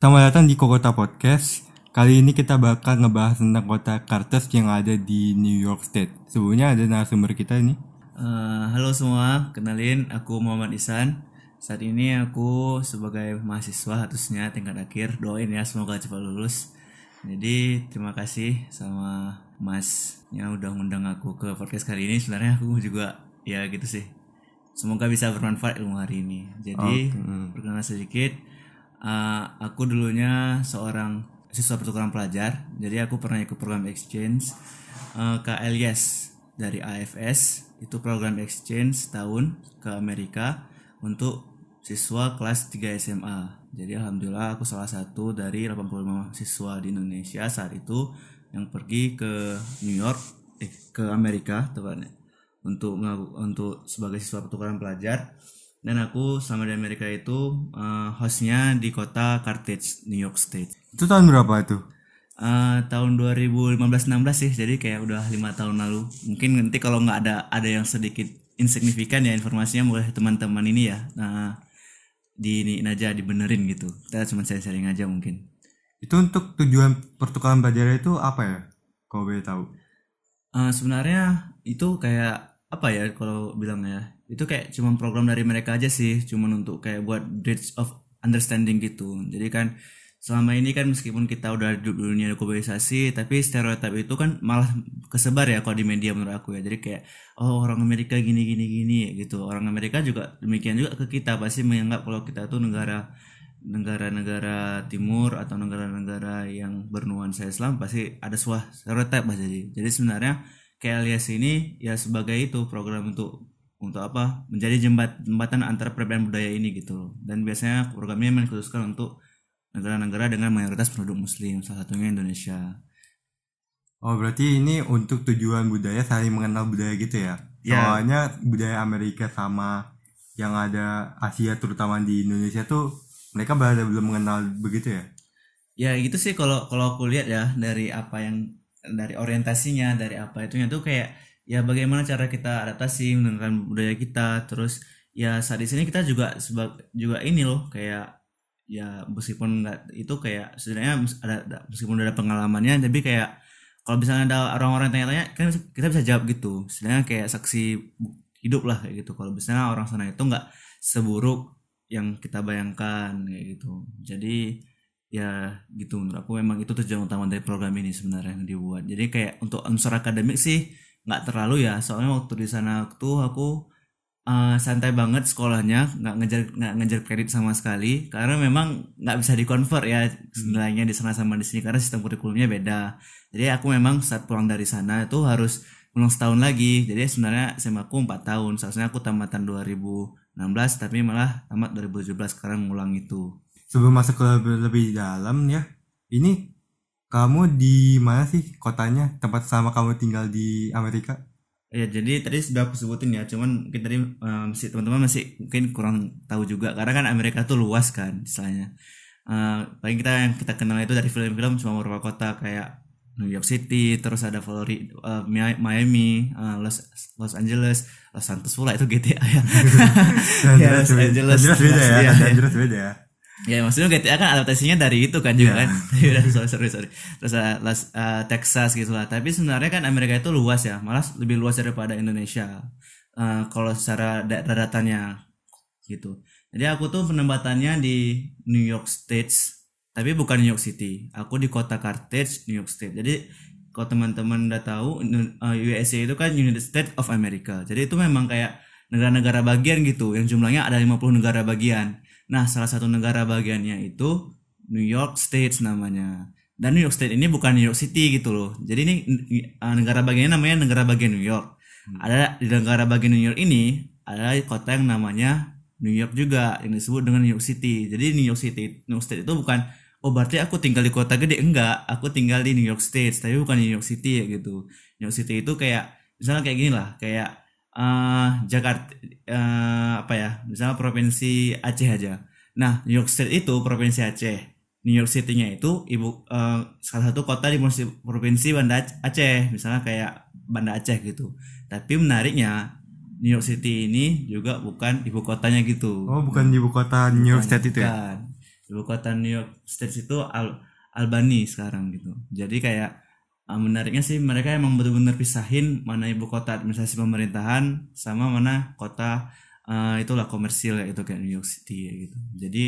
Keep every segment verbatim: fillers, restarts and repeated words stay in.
Selamat datang di Kokota Podcast. Kali ini kita bakal ngebahas tentang kota Carthage yang ada di New York State. Sebelumnya ada narasumber kita nih. Uh, halo semua, kenalin aku Muhammad Isan. Saat ini aku sebagai mahasiswa harusnya tingkat akhir. Doain ya semoga cepat lulus. Jadi terima kasih sama Masnya udah ngundang aku ke podcast kali ini. Sebenarnya aku juga ya gitu sih. Semoga bisa bermanfaat ilmu hari ini. Jadi okay. Perkenalan sedikit. Uh, aku dulunya seorang siswa pertukaran pelajar. Jadi aku pernah ikut program exchange uh, ke L I S dari A F S. Itu program exchange tahun ke Amerika untuk siswa kelas tiga S M A. Jadi alhamdulillah aku salah satu dari delapan puluh lima siswa di Indonesia saat itu yang pergi ke New York, eh, ke Amerika tepatnya, untuk untuk sebagai siswa pertukaran pelajar. Dan aku sama di Amerika itu uh, hostnya di kota Carthage, New York State. Itu tahun berapa itu? Uh, tahun dua ribu lima belas enam belas sih, jadi kayak udah lima tahun lalu. Mungkin nanti kalau nggak ada ada yang sedikit insignifikan ya informasinya boleh teman-teman ini ya. Nah, diiniin aja, dibenerin gitu. Kita cuma sharing aja mungkin. Itu untuk tujuan pertukaran pelajar itu apa ya? Kalau boleh tahu? Uh, sebenarnya itu kayak apa ya kalau bilangnya? Itu kayak cuma program dari mereka aja sih, cuman untuk kayak buat bridge of understanding gitu. Jadi kan selama ini kan meskipun kita udah hidup di dunia globalisasi, tapi stereotip itu kan malah kesebar ya kalau di media menurut aku ya. Jadi kayak oh orang Amerika gini gini gini gitu. Orang Amerika juga demikian juga ke kita, pasti menganggap kalau kita tuh negara negara-negara timur atau negara-negara yang bernuansa Islam pasti ada sebuah stereotip lah jadi. Jadi sebenarnya kayak Alias ini ya sebagai itu program untuk untuk apa menjadi jembat, jembatan antara perbedaan budaya ini gitu loh. Dan biasanya programnya dikhususkan untuk negara-negara dengan mayoritas penduduk muslim, salah satunya Indonesia. Oh berarti ini untuk tujuan budaya saling mengenal budaya gitu ya, yeah. Soalnya budaya Amerika sama yang ada Asia terutama di Indonesia tuh mereka bahasa belum mengenal begitu ya. Ya gitu sih kalau kalau aku lihat ya, dari apa yang dari orientasinya, dari apa itunya tuh kayak ya bagaimana cara kita adaptasi dengan budaya kita. Terus ya saat di sini kita juga juga ini loh kayak ya meskipun nggak itu kayak sebenarnya ada meskipun ada pengalamannya, tapi kayak kalau misalnya ada orang-orang tanya-tanya kan kita bisa jawab gitu. Sebenarnya kayak saksi hidup lah kayak gitu. Kalau misalnya orang sana itu nggak seburuk yang kita bayangkan kayak gitu. Jadi ya gitu menurut aku memang itu tujuan utama dari program ini sebenarnya yang dibuat. Jadi kayak untuk unsur akademik sih nggak terlalu ya, soalnya waktu di sana tuh aku uh, santai banget sekolahnya, nggak ngejar nggak ngejar kredit sama sekali karena memang nggak bisa di-convert ya nilainya di sana sama di sini karena sistem kurikulumnya beda. Jadi aku memang saat pulang dari sana itu harus ulang setahun lagi. Jadi sebenarnya S M A aku empat tahun, seharusnya aku tamatan dua ribu enam belas tapi malah tamat dua ribu tujuh belas, sekarang ngulang itu. Sebelum masuk ke lebih, lebih dalam ya, ini kamu di mana sih kotanya, tempat sama kamu tinggal di Amerika? Ya jadi tadi sudah aku sebutin ya, cuman mungkin tadi um, si teman-teman masih mungkin kurang tahu juga karena kan Amerika tuh luas kan istilahnya. Uh, paling kita yang kita kenal itu dari film-film cuma beberapa kota kayak New York City, terus ada Florida, uh, Miami, uh, Los Los Angeles, Los Santos pula itu G T A ya. ya Los Angeles beda ya, Los Angeles beda ya. Ya maksudnya G T A kan adaptasinya dari itu kan juga yeah. Kan sorry sorry sorry terus uh, Las, uh, Texas gitu lah. Tapi sebenarnya kan Amerika itu luas ya, malah lebih luas daripada Indonesia uh, kalau secara daratannya gitu. Jadi aku tuh penempatannya di New York State tapi bukan New York City, aku di kota Carthage, New York State. Jadi kalau teman-teman udah tahu uh, U S A itu kan United States of America, jadi itu memang kayak negara-negara bagian gitu yang jumlahnya ada lima puluh negara bagian. Nah, salah satu negara bagiannya itu New York State namanya. Dan New York State ini bukan New York City gitu loh. Jadi ini negara bagiannya namanya negara bagian New York. Ada di negara bagian New York ini ada kota yang namanya New York juga yang disebut dengan New York City. Jadi New York City, New York State itu bukan oh berarti aku tinggal di kota gede, enggak. Aku tinggal di New York State, tapi bukan New York City ya gitu. New York City itu kayak misalnya kayak gini lah, kayak Uh, Jakarta uh, apa ya misalnya provinsi Aceh aja. Nah New York State itu provinsi Aceh, New York City-nya itu ibu uh, salah satu kota di provinsi Banda Aceh misalnya kayak Banda Aceh gitu. Tapi menariknya New York City ini juga bukan ibu kotanya gitu. Oh bukan ibu kota New York State itu ya? ibu kota New York State itu Al- Albany sekarang gitu. Jadi kayak menariknya sih mereka emang benar-benar pisahin mana ibu kota administrasi pemerintahan sama mana kota uh, itulah komersil ya, itu kayak New York City ya, gitu. Jadi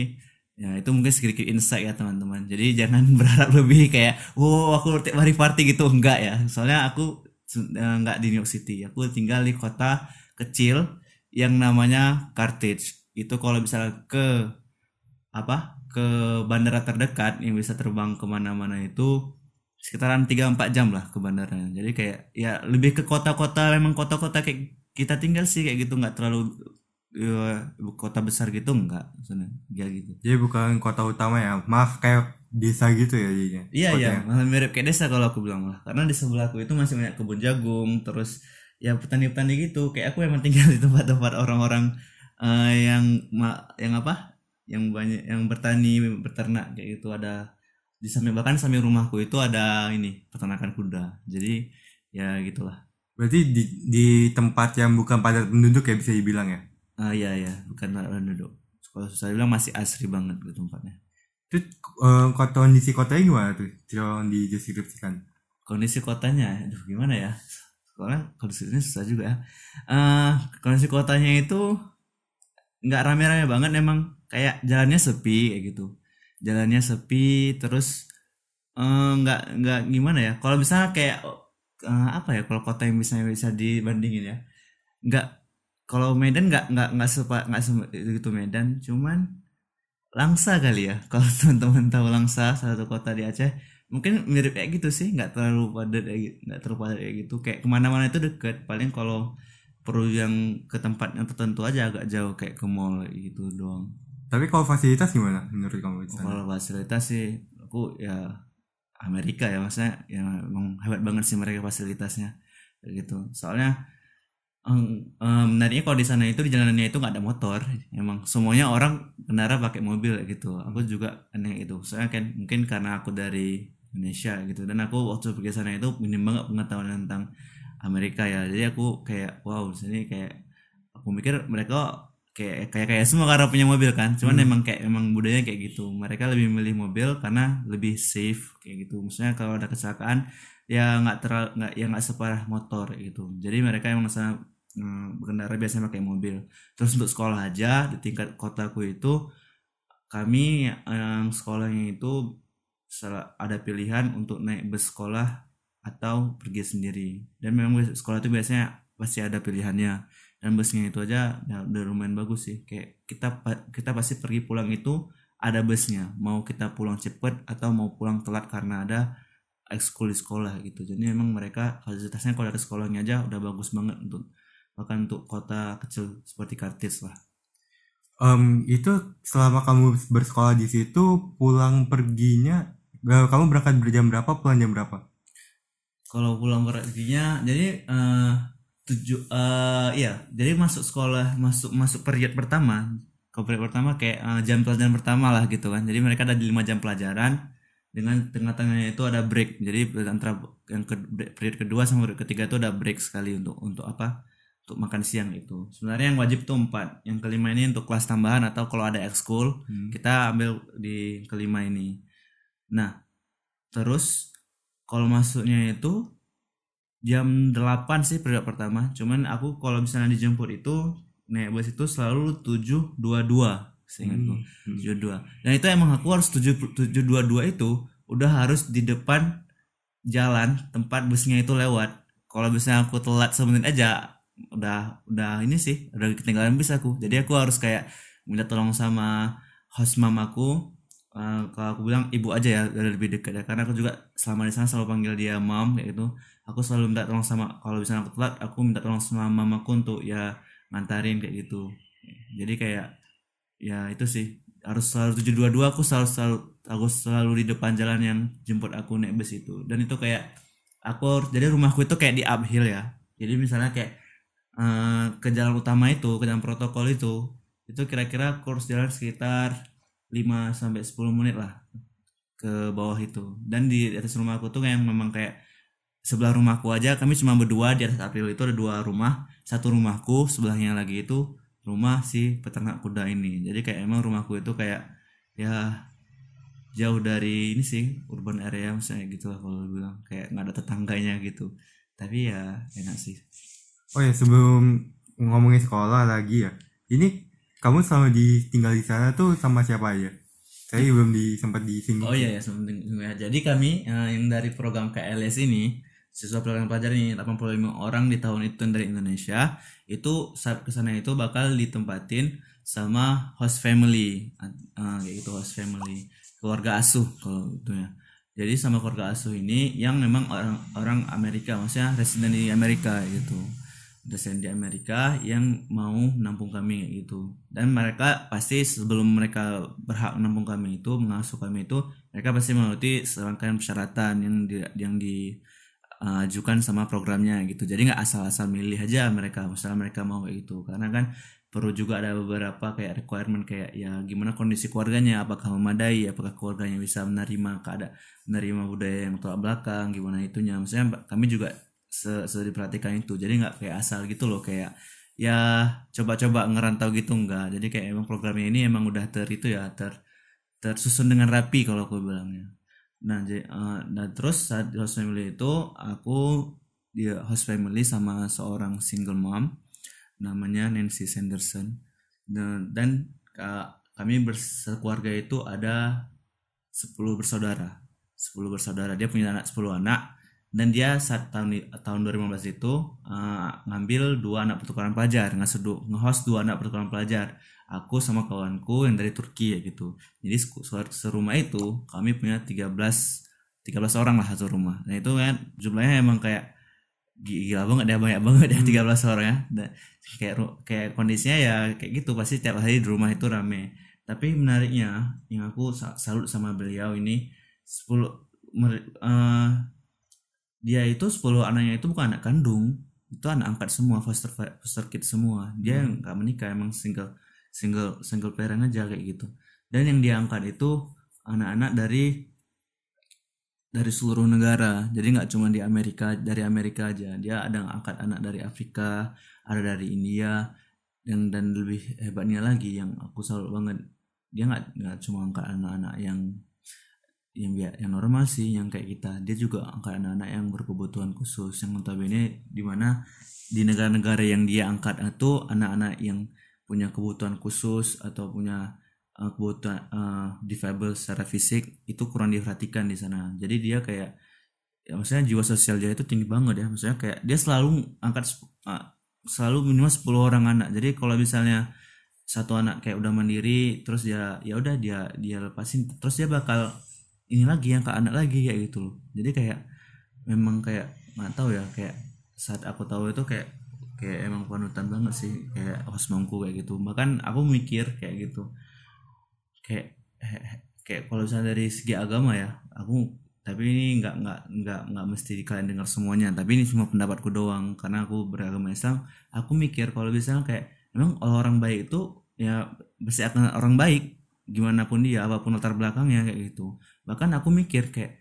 ya itu mungkin sedikit insight ya teman-teman. Jadi jangan berharap lebih kayak wow aku tiap hari party gitu, enggak ya. Soalnya aku uh, enggak di New York City. Aku tinggal di kota kecil yang namanya Carthage. Itu kalau bisa ke apa? Ke bandara terdekat yang bisa terbang kemana-mana itu sekitaran tiga sampai empat jam lah ke bandaranya. Jadi kayak ya lebih ke kota-kota, memang kota-kota kayak kita tinggal sih kayak gitu, nggak terlalu ya, kota besar gitu nggak sebenarnya ya, gitu. Jadi bukan kota utama ya, maaf kayak desa gitu ya jadinya. Iya iya, malah mirip kayak desa kalau aku bilang lah, karena di sebelahku itu masih banyak kebun jagung, terus ya petani-petani gitu. Kayak aku emang tinggal di tempat-tempat orang-orang uh, yang yang apa, yang banyak yang bertani berternak kayak gitu. Ada di samping, bahkan samping rumahku itu ada ini peternakan kuda. Jadi ya gitulah. Berarti di di tempat yang bukan padat penduduk ya bisa dibilang ya? Ah uh, iya ya, bukan padat penduduk. Kalau susah dibilang masih asri banget gitu tempatnya. Itu uh, kondisi kotanya gimana tuh? Coba dideskripsikan. Kondisi kotanya, aduh gimana ya? Soalnya kondisinya susah juga ya. Uh, kondisi kotanya itu nggak rame-rame banget, emang kayak jalannya sepi kayak gitu. Jalannya sepi, terus nggak uh, nggak gimana ya, kalau misalnya kayak uh, apa ya, kalau kota yang bisa bisa dibandingin ya, nggak, kalau Medan nggak nggak nggak sepa nggak gitu Medan, cuman Langsa kali ya, kalau teman-teman tahu Langsa, salah satu kota di Aceh, mungkin mirip kayak gitu sih, nggak terlalu padat nggak terlalu padat kayak gitu, kayak kemana-mana itu dekat, paling kalau perlu yang ke tempat yang tertentu aja agak jauh kayak ke mall gitu doang. Tapi kalau fasilitas gimana menurut kamu? Oh, kalau fasilitas sih aku ya Amerika ya, maksudnya ya emang hebat banget sih mereka fasilitasnya gitu. Soalnya um, um, menariknya kalau di sana itu di jalanannya itu nggak ada motor, emang semuanya orang kendaraan pakai mobil gitu. Aku juga aneh itu, soalnya kan mungkin karena aku dari Indonesia gitu, dan aku waktu pergi sana itu minim banget pengetahuan tentang Amerika ya. Jadi aku kayak wow, sini kayak aku mikir mereka kayak kayak kayak semua karena punya mobil kan, cuman hmm. emang kayak emang budayanya kayak gitu, mereka lebih milih mobil karena lebih safe kayak gitu, maksudnya kalau ada kecelakaan ya nggak terlalu nggak ya nggak separah motor gitu. Jadi mereka yang misalnya hmm, berkendara biasanya pakai mobil. Terus untuk sekolah aja di tingkat kotaku itu kami yang eh, sekolahnya itu ada pilihan untuk naik bus sekolah atau pergi sendiri, dan memang sekolah itu biasanya pasti ada pilihannya. Dan busnya itu aja ya, udah lumayan bagus sih. Kayak kita kita pasti pergi pulang itu ada busnya. Mau kita pulang cepet atau mau pulang telat karena ada ekskul di sekolah gitu. Jadi memang mereka fasilitasnya kalau dari sekolahnya aja udah bagus banget, untuk bahkan untuk kota kecil seperti Carthage lah. Um, itu selama kamu bersekolah di situ, pulang perginya kamu berangkat jam berapa, pulang jam berapa? Kalau pulang perginya jadi uh, tujuh uh, iya jadi masuk sekolah masuk masuk period pertama ke period pertama kayak uh, jam pelajaran pertama lah gitu kan. Jadi mereka ada lima jam pelajaran, dengan tengah-tengahnya itu ada break. Jadi antara yang ke, period kedua sama period ketiga itu ada break sekali untuk untuk apa untuk makan siang itu. Sebenarnya yang wajib tuh empat, yang kelima ini untuk kelas tambahan atau kalau ada ekskul hmm. kita ambil di kelima ini. Nah terus kalau masuknya itu jam delapan sih periode pertama. Cuman aku kalau misalnya dijemput itu naik bus itu selalu tujuh dua puluh dua seingatku. Hmm. tujuh dua puluh dua. Dan itu emang aku harus tujuh dua puluh dua itu udah harus di depan jalan tempat busnya itu lewat. Kalau misalnya aku telat sebentar aja udah udah ini sih, udah ketinggalan bus aku. Jadi aku harus kayak minta tolong sama host mamaku. Uh, kalau aku bilang ibu aja ya, udah lebih dekat ya, karena aku juga selama di sana selalu panggil dia mam kayak gitu. Aku selalu minta tolong sama, kalau misalnya aku telat aku minta tolong sama mamaku untuk ya ngantarin kayak gitu. Jadi kayak ya itu sih, harus selalu tujuh dua puluh dua, aku selalu selalu aku selalu di depan jalan yang jemput aku naik bus itu. Dan itu kayak aku, jadi rumahku itu kayak di uphill ya. Jadi misalnya kayak uh, ke jalan utama itu, ke jalan protokol itu, itu kira-kira aku harus jalan sekitar lima sampai sepuluh menit lah ke bawah itu. Dan di atas rumah aku tuh yang memang kayak sebelah rumahku aja kami cuma berdua. Di atas April itu ada dua rumah, satu rumahku, sebelahnya lagi itu rumah si peternak kuda ini. Jadi kayak emang rumahku itu kayak ya jauh dari ini sih, urban area misalnya gitu lah kalau bilang, kayak nggak ada tetangganya gitu. Tapi ya enak sih. Oh ya, sebelum ngomongin sekolah lagi ya, ini kamu selama di tinggal di sana tuh sama siapa aja? Saya belum di, sempat disinggung. Oh iya ya, sebenarnya. Jadi kami uh, yang dari program K L S ini, siswa program pelajar nih, delapan puluh lima orang di tahun itu dari Indonesia, itu saat kesana itu bakal ditempatin sama host family, uh, yaitu host family, keluarga asuh kalau gitu ya. Jadi sama keluarga asuh ini yang memang orang orang Amerika, maksudnya resident di Amerika gitu. Desain di Amerika yang mau nampung kami gitu, dan mereka pasti sebelum mereka berhak nampung kami itu, mengasuh kami itu, mereka pasti melalui serangkaian persyaratan yang di, yang diajukan uh, sama programnya gitu. Jadi nggak asal-asal milih aja mereka, misalnya mereka mau kayak gitu, karena kan perlu juga ada beberapa kayak requirement, kayak ya gimana kondisi keluarganya, apakah memadai, apakah keluarganya bisa menerima keadaan, menerima budaya yang tolak belakang, gimana itunya. Misalnya kami juga sering diperhatikan itu, jadi nggak kayak asal gitu loh, kayak ya coba-coba ngerantau gitu, nggak. Jadi kayak emang programnya ini emang udah ter itu ya ter tersusun dengan rapi kalau aku bilangnya. Nah, jadi, uh, nah terus saat host family itu aku di host family sama seorang single mom namanya Nancy Sanderson, dan, dan uh, kami bersekeluarga itu ada sepuluh bersaudara sepuluh bersaudara. Dia punya anak sepuluh anak. Dan dia saat tahun tahun dua ribu lima belas itu uh, ngambil dua anak pertukaran pelajar, nge-host dua anak pertukaran pelajar. Aku sama kawanku yang dari Turki ya gitu. Jadi serumah itu kami punya tiga belas orang lah satu rumah. Nah itu kan jumlahnya emang kayak gila banget, ada banyak banget ya tiga belas orang ya. Dan kayak kayak kondisinya ya kayak gitu, pasti tiap hari di rumah itu rame. Tapi menariknya yang aku salut sama beliau ini, sepuluh eh uh, dia itu sepuluh anaknya itu bukan anak kandung, itu anak angkat semua, foster foster kid semua. Dia hmm. nggak menikah, emang single single single parent aja kayak gitu. Dan yang dia angkat itu anak-anak dari dari seluruh negara. Jadi nggak cuma di Amerika, dari Amerika aja. Dia ada angkat anak dari Afrika, ada dari India, dan dan lebih hebatnya lagi yang aku salut banget, dia nggak nggak cuma angkat anak-anak yang yang biasa, yang normal sih, yang kayak kita. Dia juga angkat anak-anak yang berkebutuhan khusus, yang notabene di mana di negara-negara yang dia angkat itu anak-anak yang punya kebutuhan khusus atau punya uh, kebutuhan uh, difabel secara fisik itu kurang diperhatikan di sana. Jadi dia kayak ya, maksudnya jiwa sosial dia itu tinggi banget ya. Maksudnya kayak dia selalu angkat uh, selalu minimal sepuluh orang anak. Jadi kalau misalnya satu anak kayak udah mandiri, terus dia ya udah dia dia lepasin, terus dia bakal ini lagi yang ke anak lagi kayak gitu loh. Jadi kayak memang kayak nggak tahu ya, kayak saat aku tahu itu kayak kayak emang panutan banget sih, kayak host mangku kayak gitu. Bahkan aku mikir kayak gitu, kayak kayak kalau misalnya dari segi agama ya, aku tapi ini nggak nggak nggak nggak mesti kalian dengar semuanya, tapi ini cuma pendapatku doang karena aku beragama Islam. Aku mikir kalau misalnya kayak memang orang baik itu ya pasti akan orang baik, gimana pun dia, apapun latar belakangnya kayak gitu. Bahkan aku mikir kayak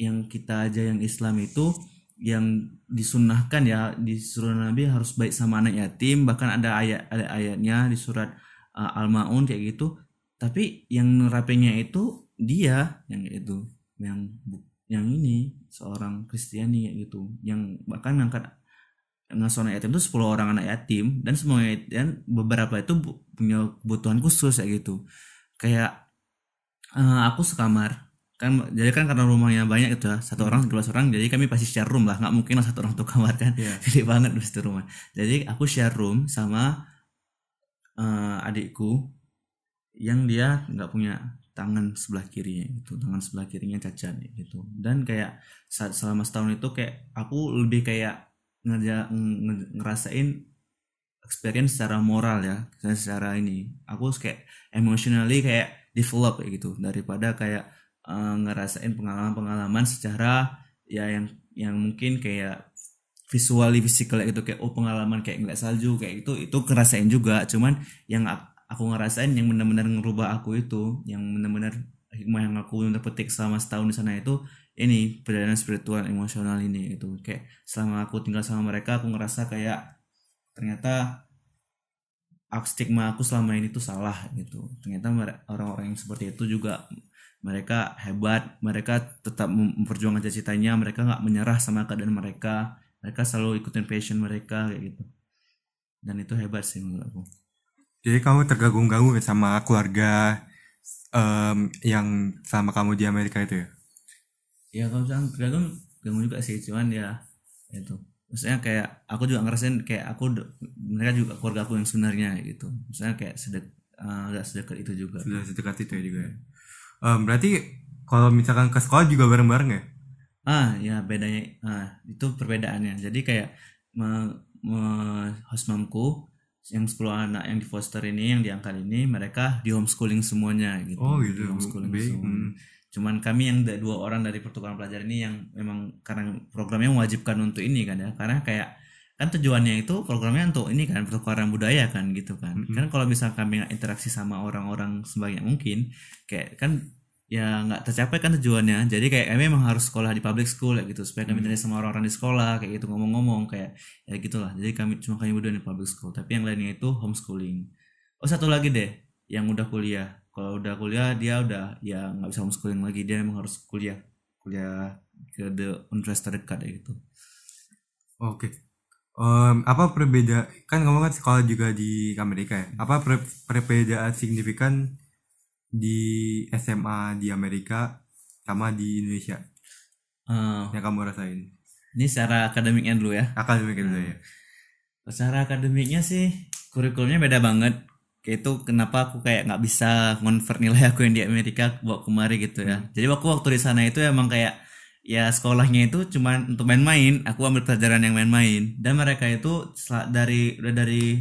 yang kita aja yang Islam itu yang disunnahkan ya, di surat Nabi harus baik sama anak yatim, bahkan ada ayat ada ayatnya di surat uh, Al-Ma'un kayak gitu. Tapi yang nerapinnya itu dia yang itu yang yang ini seorang Kristiani kayak gitu, yang bahkan ngangkat ngasuh anak yatim itu sepuluh orang anak yatim, dan semuanya dan beberapa itu punya kebutuhan khusus kayak gitu. Kayak uh, aku sekamar kan, jadi kan karena rumahnya banyak gitu ya, satu orang dua belas orang, jadi kami pasti share room lah, nggak mungkin lah satu orang satu kamar kan, yeah. Gede banget di satu rumah. Jadi aku share room sama uh, adikku yang dia nggak punya tangan sebelah kirinya gitu, tangan sebelah kirinya cacat gitu. Dan kayak saat selama setahun itu kayak aku lebih kayak ngerja, ngerasain experience secara moral ya, secara ini aku kayak emotionally kayak develop kayak gitu, daripada kayak uh, ngerasain pengalaman-pengalaman secara ya yang yang mungkin kayak visually physical kayak gitu, kayak oh pengalaman kayak ngeliat salju kayak gitu, itu ngerasain juga. Cuman yang aku ngerasain yang benar-benar ngerubah aku itu, yang benar-benar hikmah yang aku petik selama setahun di sana itu ini perjalanan spiritual emosional ini itu. Kayak selama aku tinggal sama mereka, aku ngerasa kayak ternyata stigma aku selama ini tuh salah gitu. Ternyata orang-orang yang seperti itu juga mereka hebat, mereka tetap memperjuangkan cita-citanya, mereka nggak menyerah sama keadaan mereka, mereka selalu ikutin passion mereka kayak gitu, dan itu hebat sih menurut aku. Jadi kamu tergabung-gabung sama keluarga um, yang sama kamu di Amerika itu ya? Ya kalau misalnya tergabung, tergabung juga sih, cuman ya itu. Maksudnya kayak aku juga ngerasain kayak aku, mereka juga keluarga aku yang sebenarnya gitu. Maksudnya kayak sedek, uh, gak sedekat itu juga. Sudah sedekat itu ya juga ya. Um, berarti kalau misalkan ke sekolah juga bareng-bareng ya? Ah ya bedanya, ah, itu perbedaannya. Jadi kayak me, me, host momku yang sepuluh anak yang di foster ini, yang diangkat ini, mereka di homeschooling semuanya gitu. Oh gitu. Homeschooling semua. Hmm. Cuman kami yang da- dua orang dari pertukaran pelajar ini yang memang karena programnya mewajibkan untuk ini kan ya, karena kayak kan tujuannya itu programnya untuk ini kan, pertukaran budaya kan gitu kan. Mm-hmm. Kan kalau bisa kami interaksi sama orang-orang sebanyak mungkin kayak kan ya nggak tercapai kan tujuannya. Jadi kayak kami memang harus sekolah di public school kayak gitu supaya kami mm-hmm. tanya sama orang-orang di sekolah kayak gitu, ngomong-ngomong kayak ya gitulah. Jadi kami cuma kami berdua di public school, tapi yang lainnya itu homeschooling. Oh satu lagi deh yang udah kuliah. Kalau udah kuliah dia udah ya nggak bisa homeschooling lagi, dia emang harus kuliah kuliah ke the universitas terdekat ya gitu. Oke, okay. um, apa perbedaan kan kamu kan sekolah juga di Amerika ya? Apa perbedaan signifikan di S M A di Amerika sama di Indonesia uh, yang kamu rasain? Ini secara akademiknya dulu ya. Akademiknya dulu ya. Secara akademiknya sih kurikulumnya beda banget. Kayak itu kenapa aku kayak nggak bisa convert nilai aku yang di Amerika bawa kemari gitu ya. Hmm. Jadi aku waktu di sana itu emang kayak ya sekolahnya itu cuman untuk main-main. Aku ambil pelajaran yang main-main, dan mereka itu dari dari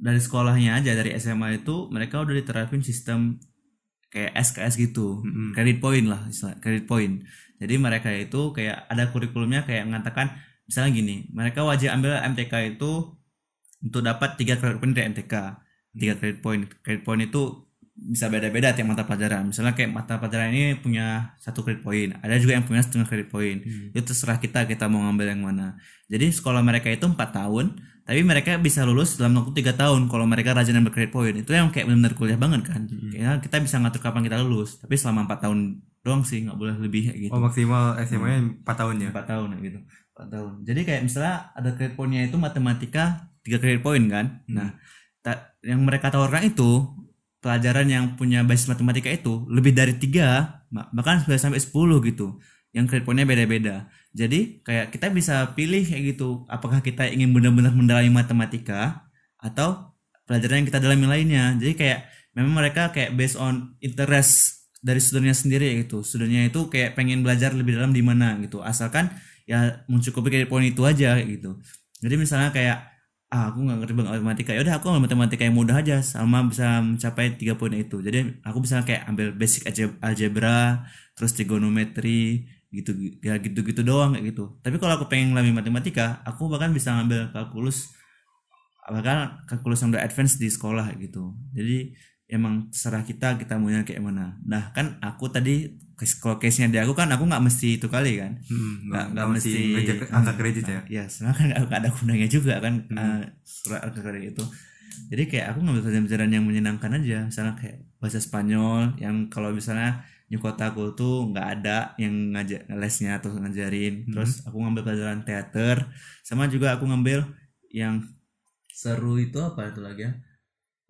dari sekolahnya aja, dari S M A itu mereka udah diterapin sistem kayak S K S gitu, hmm. credit point lah, credit point. Jadi mereka itu kayak ada kurikulumnya kayak mengatakan misalnya gini, mereka wajib ambil M T K itu untuk dapat tiga credit point dari M T K. Tiga credit point. Credit point itu bisa beda-beda tiap mata pelajaran. Misalnya kayak mata pelajaran ini punya satu credit point, ada juga yang punya setengah credit point. hmm. Itu terserah kita, kita mau ngambil yang mana. Jadi sekolah mereka itu empat tahun, tapi mereka bisa lulus dalam waktu tiga tahun kalau mereka rajin ambil credit point. Itu yang kayak benar-benar kuliah banget kan. hmm. Kayaknya kita bisa ngatur kapan kita lulus, tapi selama empat tahun doang sih, gak boleh lebih gitu. Oh maksimal S M A nya hmm. empat tahun ya? empat tahun gitu, empat tahun. Jadi kayak misalnya ada credit point-nya itu matematika tiga credit point kan. hmm. Nah Ta- yang mereka tawarkan itu pelajaran yang punya basis matematika itu lebih dari tiga, bahkan sudah sampai sepuluh gitu. Yang credit point-nya beda-beda. Jadi kayak kita bisa pilih kayak gitu, apakah kita ingin benar-benar mendalami matematika atau pelajaran yang kita dalami lainnya. Jadi kayak memang mereka kayak based on interest dari studentnya sendiri gitu. Studentnya itu kayak pengen belajar lebih dalam di mana gitu, asalkan ya mencukupi credit point itu aja kayak gitu. Jadi misalnya kayak ah aku nggak ngerti banget matematika, ya udah aku ambil matematika yang mudah aja sama bisa mencapai tiga poin itu. Jadi aku bisa kayak ambil basic algebra, terus trigonometri gitu ya, gitu gitu doang kayak gitu. Tapi kalau aku pengen lebih matematika, aku bahkan bisa ngambil kalkulus, bahkan kalkulus yang udah advance di sekolah gitu. Jadi emang terserah kita, kita maunya kayak mana. Nah kan aku tadi kalau case-nya di aku kan aku nggak mesti itu kali kan, hmm, nggak nggak mesti angka kredit ya. Ya, sebenarnya kan nggak ada gunanya juga kan hmm. uh, surat angka kredit itu. Jadi kayak aku ngambil pelajaran yang menyenangkan aja, misalnya kayak bahasa Spanyol yang kalau misalnya di kota aku tuh nggak ada yang ngajak lesnya atau ngajarin. Hmm. Terus aku ngambil pelajaran teater, sama juga aku ngambil yang seru itu apa itu lagi ya?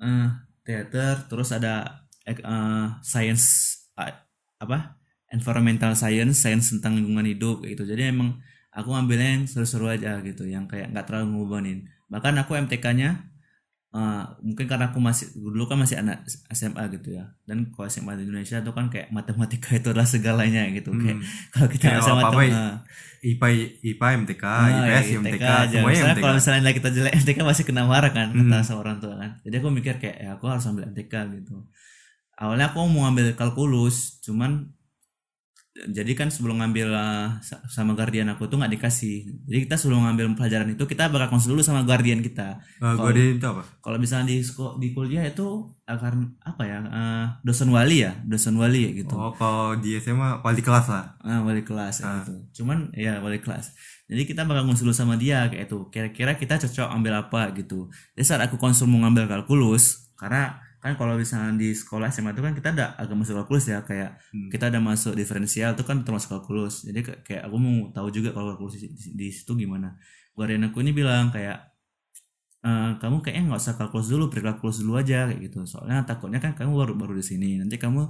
Uh, teater, terus ada uh, science uh, apa environmental science, science tentang lingkungan hidup gitu. Jadi emang aku ngambilnya yang seru-seru aja gitu, yang kayak nggak terlalu ngebebanin. Bahkan aku M T K-nya uh, mungkin karena aku masih dulu kan masih anak S M A gitu ya, dan kalau S M A di Indonesia itu kan kayak matematika itu adalah segalanya gitu. hmm. Kayak kalau kita nggak sama I P A, I P A M T K, nah, I P S ya, M T K, semuanya M T K. Kalau misalnya nilai kita jelek M T K masih kena marah kan hmm. kata seorang tua kan. Jadi aku mikir kayak ya aku harus ambil M T K gitu. Awalnya aku mau ngambil kalkulus, cuman jadi kan sebelum ngambil uh, sama guardian aku tuh nggak dikasih. Jadi kita sebelum ngambil pelajaran itu kita bakal konsul dulu sama guardian kita. Uh, kalo, guardian itu apa? Kalau misalnya di di kuliah itu akan apa ya? Uh, dosen wali ya, dosen wali ya gitu. Oh, kalau di S M A wali kelas lah. Ah, uh, wali kelas uh. gitu. Cuman ya wali kelas. Jadi kita bakal konsul sama dia kayak itu. Kira-kira kita cocok ambil apa gitu. Jadi saat aku konsul mau ngambil kalkulus, karena kan kalau misalnya di sekolah S M A itu kan kita ada agak masuk kalkulus ya, kayak hmm. kita ada masuk diferensial itu kan termasuk kalkulus. Jadi kayak aku mau tahu juga kalau kalkulus di, di situ gimana. Guardian aku ini bilang kayak Uh, kamu kayaknya nggak usah kalkulus dulu, pre-kalkulus dulu aja kayak gitu. Soalnya takutnya kan kamu baru baru di sini, nanti kamu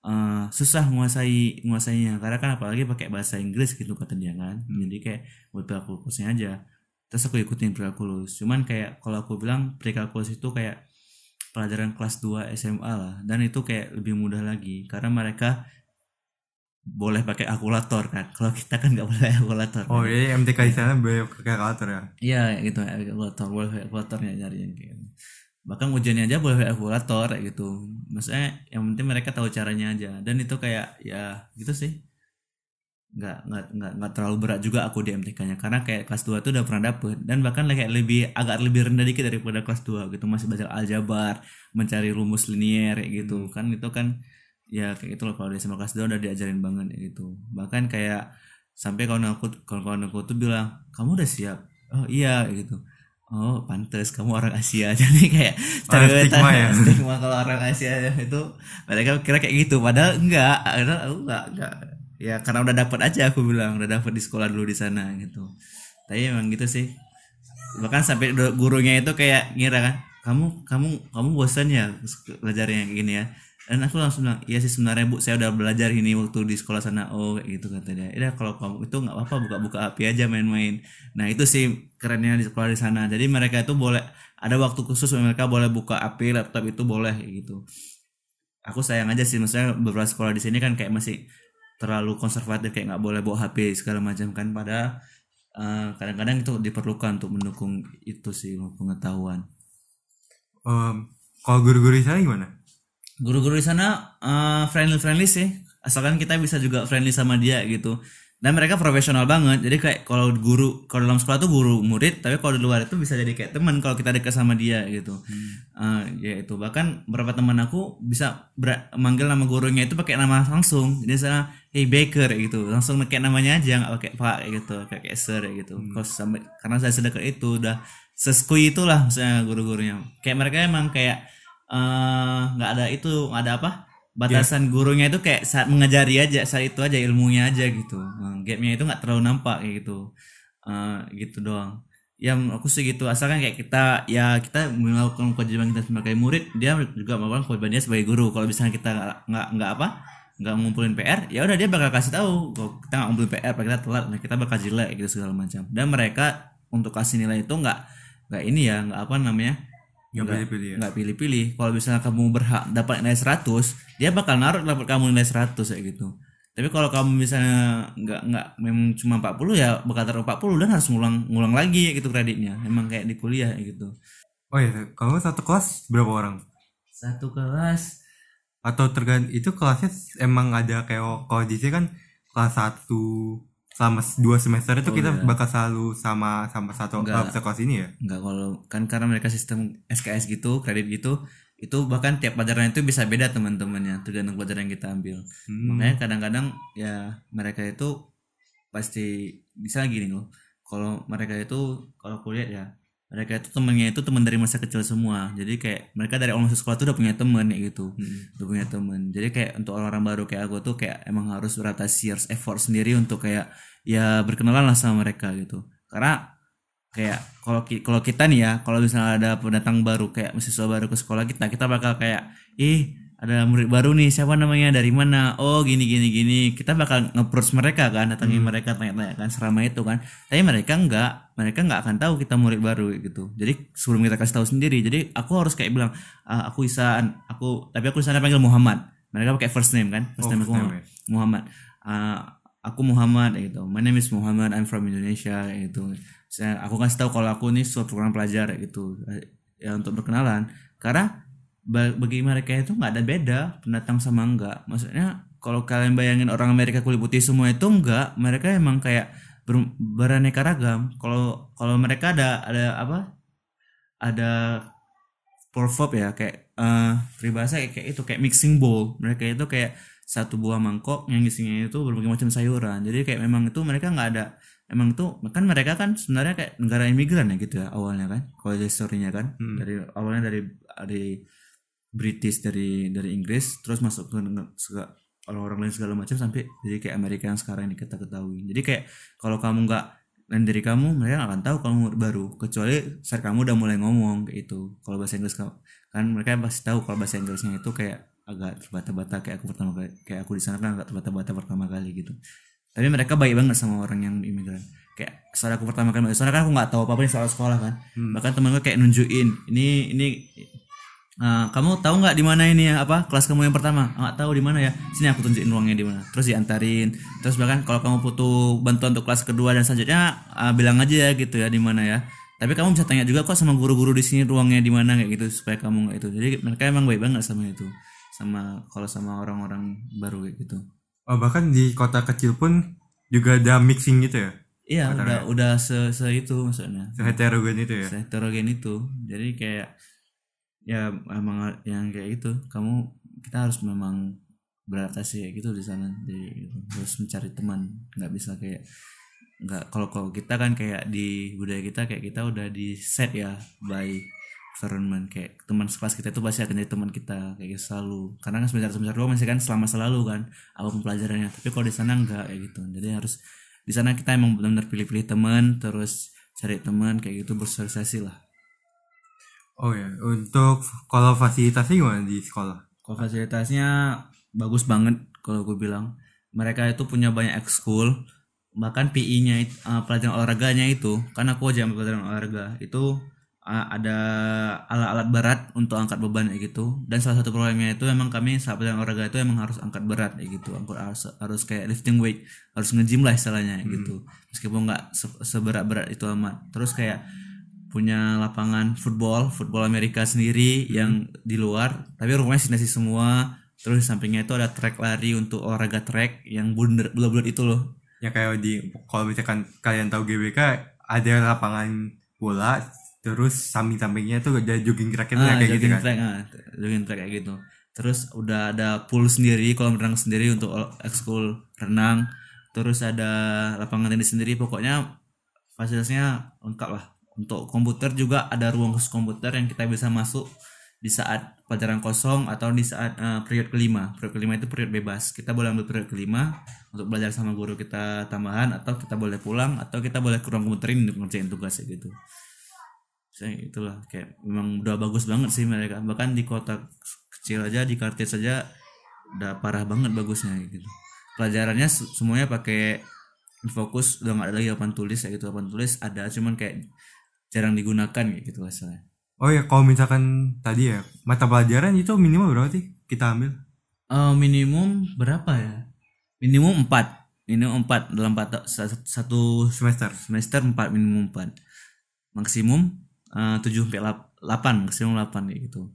uh, susah menguasai menguasainya. Karena kan apalagi pakai bahasa Inggris gitu kata dia kan. Hmm. Jadi kayak buat pre-kalkulusnya aja. Terus aku ikutin pre-kalkulus. Cuman kayak kalau aku bilang pre-kalkulus itu kayak pelajaran kelas dua S M A lah, dan itu kayak lebih mudah lagi karena mereka boleh pakai kalkulator kan. Kalau kita kan nggak boleh kalkulator. Oh kan? Iya, M T K di sana boleh pakai kalkulator ya? Iya gitu, kalkulator boleh kalkulatornya nyariin gitu. Bahkan ujiannya aja boleh kalkulator kayak gitu. Maksudnya yang penting mereka tahu caranya aja. Dan itu kayak ya gitu sih. Nggak nggak nggak nggak terlalu berat juga aku di M T K-nya karena kayak kelas dua tuh udah pernah dapet, dan bahkan kayak lebih agak lebih rendah dikit daripada kelas dua gitu, masih belajar aljabar, mencari rumus linier kayak gitu. Hmm. Kan itu kan ya kayak gitu loh, kalau di S M A kelas dua udah diajarin banget ya gitu. Bahkan kayak sampai kawan aku kawan aku tuh bilang, kamu udah siap? Oh iya gitu. Oh pantes kamu orang Asia. Jadi kayak stereotip ya, stigma kalau orang Asia itu mereka kira kayak gitu, padahal enggak. Padahal aku enggak enggak ya, karena udah dapat aja, aku bilang udah dapat di sekolah dulu di sana gitu. Tapi emang gitu sih, bahkan sampai gurunya itu kayak ngira kan, kamu kamu kamu bosan ya belajarnya gini ya. Dan aku langsung bilang, iya sih sebenarnya bu, saya udah belajar ini waktu di sekolah sana. Oh kayak gitu kata dia. Ya kalau kamu itu nggak apa-apa, buka-buka api aja, main-main. Nah itu sih kerennya di sekolah di sana. Jadi mereka itu boleh, ada waktu khusus mereka boleh buka api, laptop itu boleh gitu. Aku sayang aja sih, maksudnya beberapa sekolah di sini kan kayak masih terlalu konservatif, kayak nggak boleh bawa H P segala macam kan. Padahal uh, kadang-kadang itu diperlukan untuk mendukung itu sih pengetahuan. Um, kalau guru-guru di sana gimana? Guru-guru di sana uh, friendly-friendly sih, asalkan kita bisa juga friendly sama dia gitu. Dan mereka profesional banget. Jadi kayak kalau guru, kalau dalam sekolah tuh guru murid, tapi kalau di luar itu bisa jadi kayak teman kalau kita dekat sama dia gitu. Hmm. Uh, ya itu. Bahkan beberapa teman aku bisa ber- manggil nama gurunya itu pakai nama langsung. Jadi misalnya hey Baker gitu, langsung pakai namanya aja, nggak pakai Pak gitu, pakai Sir gitu. Hmm. Sampai, karena saya sedekat itu, udah seskui itulah misalnya guru-gurunya. Kayak mereka emang kayak nggak uh, ada itu, nggak ada apa batasan yeah. Gurunya itu kayak saat mengajari aja, saat itu aja ilmunya aja gitu. Uh, gapnya itu nggak terlalu nampak kayak gitu, uh, gitu doang. Ya aku sih gitu, asalkan kayak kita ya kita melakukan kewajiban kita sebagai murid, dia juga melakukan kewajibannya sebagai guru. Kalau misalnya kita nggak nggak apa nggak ngumpulin P R, ya udah dia bakal kasih tahu kalau kita nggak ngumpulin P R, kita telat, nah kita bakal jelek gitu segala macam. Dan mereka untuk kasih nilai itu nggak nggak ini ya, nggak apa namanya, nggak pilih-pilih, ya? pilih-pilih. Kalau misalnya kamu berhak dapat nilai seratus, dia bakal naruh dapat kamu nilai seratus kayak gitu. Tapi kalau kamu misalnya nggak nggak memang cuma empat puluh, ya bakal taruh empat puluh dan harus ngulang ngulang lagi gitu kreditnya. Emang kayak di kuliah gitu. Oh iya, kamu satu kelas berapa orang? Satu kelas atau tergant itu kelasnya emang ada kayak kalau di sini kan kelas satu selama dua semester itu oh, kita iya. bakal selalu sama sama satu enggak, sekelas ini ya? Enggak, kalau kan karena mereka sistem S K S gitu, kredit gitu, itu bahkan tiap pelajaran itu bisa beda teman-temannya, tergantung pelajaran yang kita ambil. Hmm. Makanya kadang-kadang ya mereka itu pasti bisa gini loh. Kalau mereka itu kalau kuliah ya, mereka itu temennya itu teman dari masa kecil semua. Jadi kayak mereka dari awal masuk sekolah tuh udah punya teman ya gitu. Hmm. Udah punya teman. Jadi kayak untuk orang-orang baru kayak aku tuh kayak emang harus beradaptasi, harus effort sendiri untuk kayak ya berkenalan lah sama mereka gitu. Karena kayak kalau kalau kita nih ya, kalau misalnya ada pendatang baru kayak mahasiswa baru ke sekolah kita, kita bakal kayak ih ada murid baru nih, siapa namanya, dari mana, oh gini gini gini. Kita bakal nge-approach mereka kan, datangi hmm. mereka, tanya-tanya kan selama itu kan. Tapi mereka enggak mereka nggak akan tahu kita murid baru gitu. Jadi sebelum kita kasih tahu sendiri, jadi aku harus kayak bilang, ah, aku Isan, aku tapi aku Isan panggil Muhammad. Mereka pakai first name kan, first oh, name aku Muhammad. Muhammad. Uh, aku Muhammad gitu. My name is Muhammad. I'm from Indonesia gitu. Saya aku kasih tahu kalau aku ini suatu program pelajar gitu ya untuk berkenalan. Karena bagi mereka itu nggak ada beda pendatang sama enggak. Maksudnya kalau kalian bayangin orang Amerika kulit putih semua itu enggak, mereka emang kayak Ber- beraneka ragam. Kalau kalau mereka ada ada apa? Ada proverb ya, kayak uh, peribahasa kayak, kayak itu kayak mixing bowl. Mereka itu kayak satu buah mangkok yang isinya itu berbagai macam sayuran. Jadi kayak memang itu mereka nggak ada, emang itu kan mereka kan sebenarnya kayak negara imigran ya gitu ya awalnya kan. Kalau historinya kan hmm. dari awalnya dari dari British dari dari Inggris, terus masuk ke orang-orang lain segala macam sampai jadi kayak Amerika yang sekarang ini kita ketahui. Jadi kayak kalau kamu nggak dan dari kamu, mereka nggak akan tahu kamu baru, kecuali saat kamu udah mulai ngomong kayak itu. Kalau bahasa Inggris kan mereka pasti tahu kalau bahasa Inggrisnya itu kayak agak terbata-bata, kayak aku pertama kali, kayak aku di sana kan agak terbata-bata pertama kali gitu. Tapi mereka baik banget sama orang yang imigran. Kayak saat aku pertama kali soalnya kan aku nggak tahu apa-apa nih soal sekolah kan. Hmm. Bahkan temen gue kayak nunjukin, ini ini Uh, kamu tahu nggak di mana ini ya, apa kelas kamu yang pertama? Nggak tahu di mana ya, sini aku tunjukin ruangnya di mana. Terus diantarin, terus bahkan kalau kamu butuh bantuan untuk kelas kedua dan selanjutnya uh, bilang aja ya gitu ya di mana ya. Tapi kamu bisa tanya juga kok sama guru-guru di sini ruangnya di mana kayak gitu supaya kamu nggak itu. Jadi mereka emang baik banget sama itu, sama kalau sama orang-orang baru kayak gitu. Oh, bahkan di kota kecil pun juga ada mixing gitu ya? Iya, udah udah se, se itu maksudnya. Se heterogen itu ya? Se heterogen itu, jadi kayak ya emang yang kayak gitu kamu kita harus memang beradaptasi kayak gitu di sana, jadi gitu. Harus mencari teman, nggak bisa kayak nggak kalau kalau kita kan kayak di budaya kita kayak kita udah di set ya by environment, kayak teman sekelas kita itu pasti akan jadi teman kita kayak gitu selalu, karena kan semester semester dua masih kan selama selalu kan apapun pelajarannya. Tapi kalau di sana nggak kayak gitu, jadi harus di sana kita emang benar-benar pilih-pilih teman, terus cari teman kayak gitu, bersosialisasi lah. Oh ya, untuk kalau fasilitasnya gimana di sekolah? Kalau fasilitasnya bagus banget kalau gue bilang. Mereka itu punya banyak ekskul, bahkan P I-nya uh, pelajaran olahraganya itu, karena aku aja ambil pelajaran olahraga, itu uh, ada alat-alat berat untuk angkat beban kayak gitu. Dan salah satu problemnya itu emang kami saat pelajaran olahraga itu emang harus angkat berat kayak gitu, harus harus kayak lifting weight, harus nge-gym lah istilahnya hmm. gitu. Meskipun nggak se- seberat-berat itu amat. Terus kayak punya lapangan football, football Amerika sendiri hmm. yang di luar, tapi rumahnya sinasi semua. Terus di sampingnya itu ada track lari untuk olahraga track yang bulat-bulat itu loh. Ya kayak di kalau misalkan kalian tahu G B K ada lapangan bola, terus samping-sampingnya tuh ada jogging tracknya ah, kayak jogging gitu track, kan. Ah, jogging track kayak gitu. Terus udah ada pool sendiri, kolam renang sendiri untuk ekskul renang. Terus ada lapangan tenis sendiri, pokoknya fasilitasnya lengkap lah. Untuk komputer juga ada ruang khusus komputer yang kita bisa masuk di saat pelajaran kosong atau di saat uh, period kelima. Period kelima itu period bebas. Kita boleh ambil period kelima untuk belajar sama guru kita tambahan, atau kita boleh pulang, atau kita boleh ke ruang komputer ini untuk ngerjain tugas gitu. Saya itulah kayak memang udah bagus banget sih mereka. Bahkan di kota kecil aja, di Carthage saja udah parah banget bagusnya gitu. Pelajarannya semuanya pakai fokus, udah nggak ada lagi papan tulis ya gitu. Papan tulis ada, cuman kayak jarang digunakan gitu asalnya. Oh ya, kalau misalkan tadi ya mata pelajaran itu minimal berapa sih kita ambil? Uh, minimum berapa ya? Minimum empat. Minimum empat dalam satu semester. Semester empat minimum empat. Maksimum uh, tujuh sampai delapan, maksimum delapan gitu.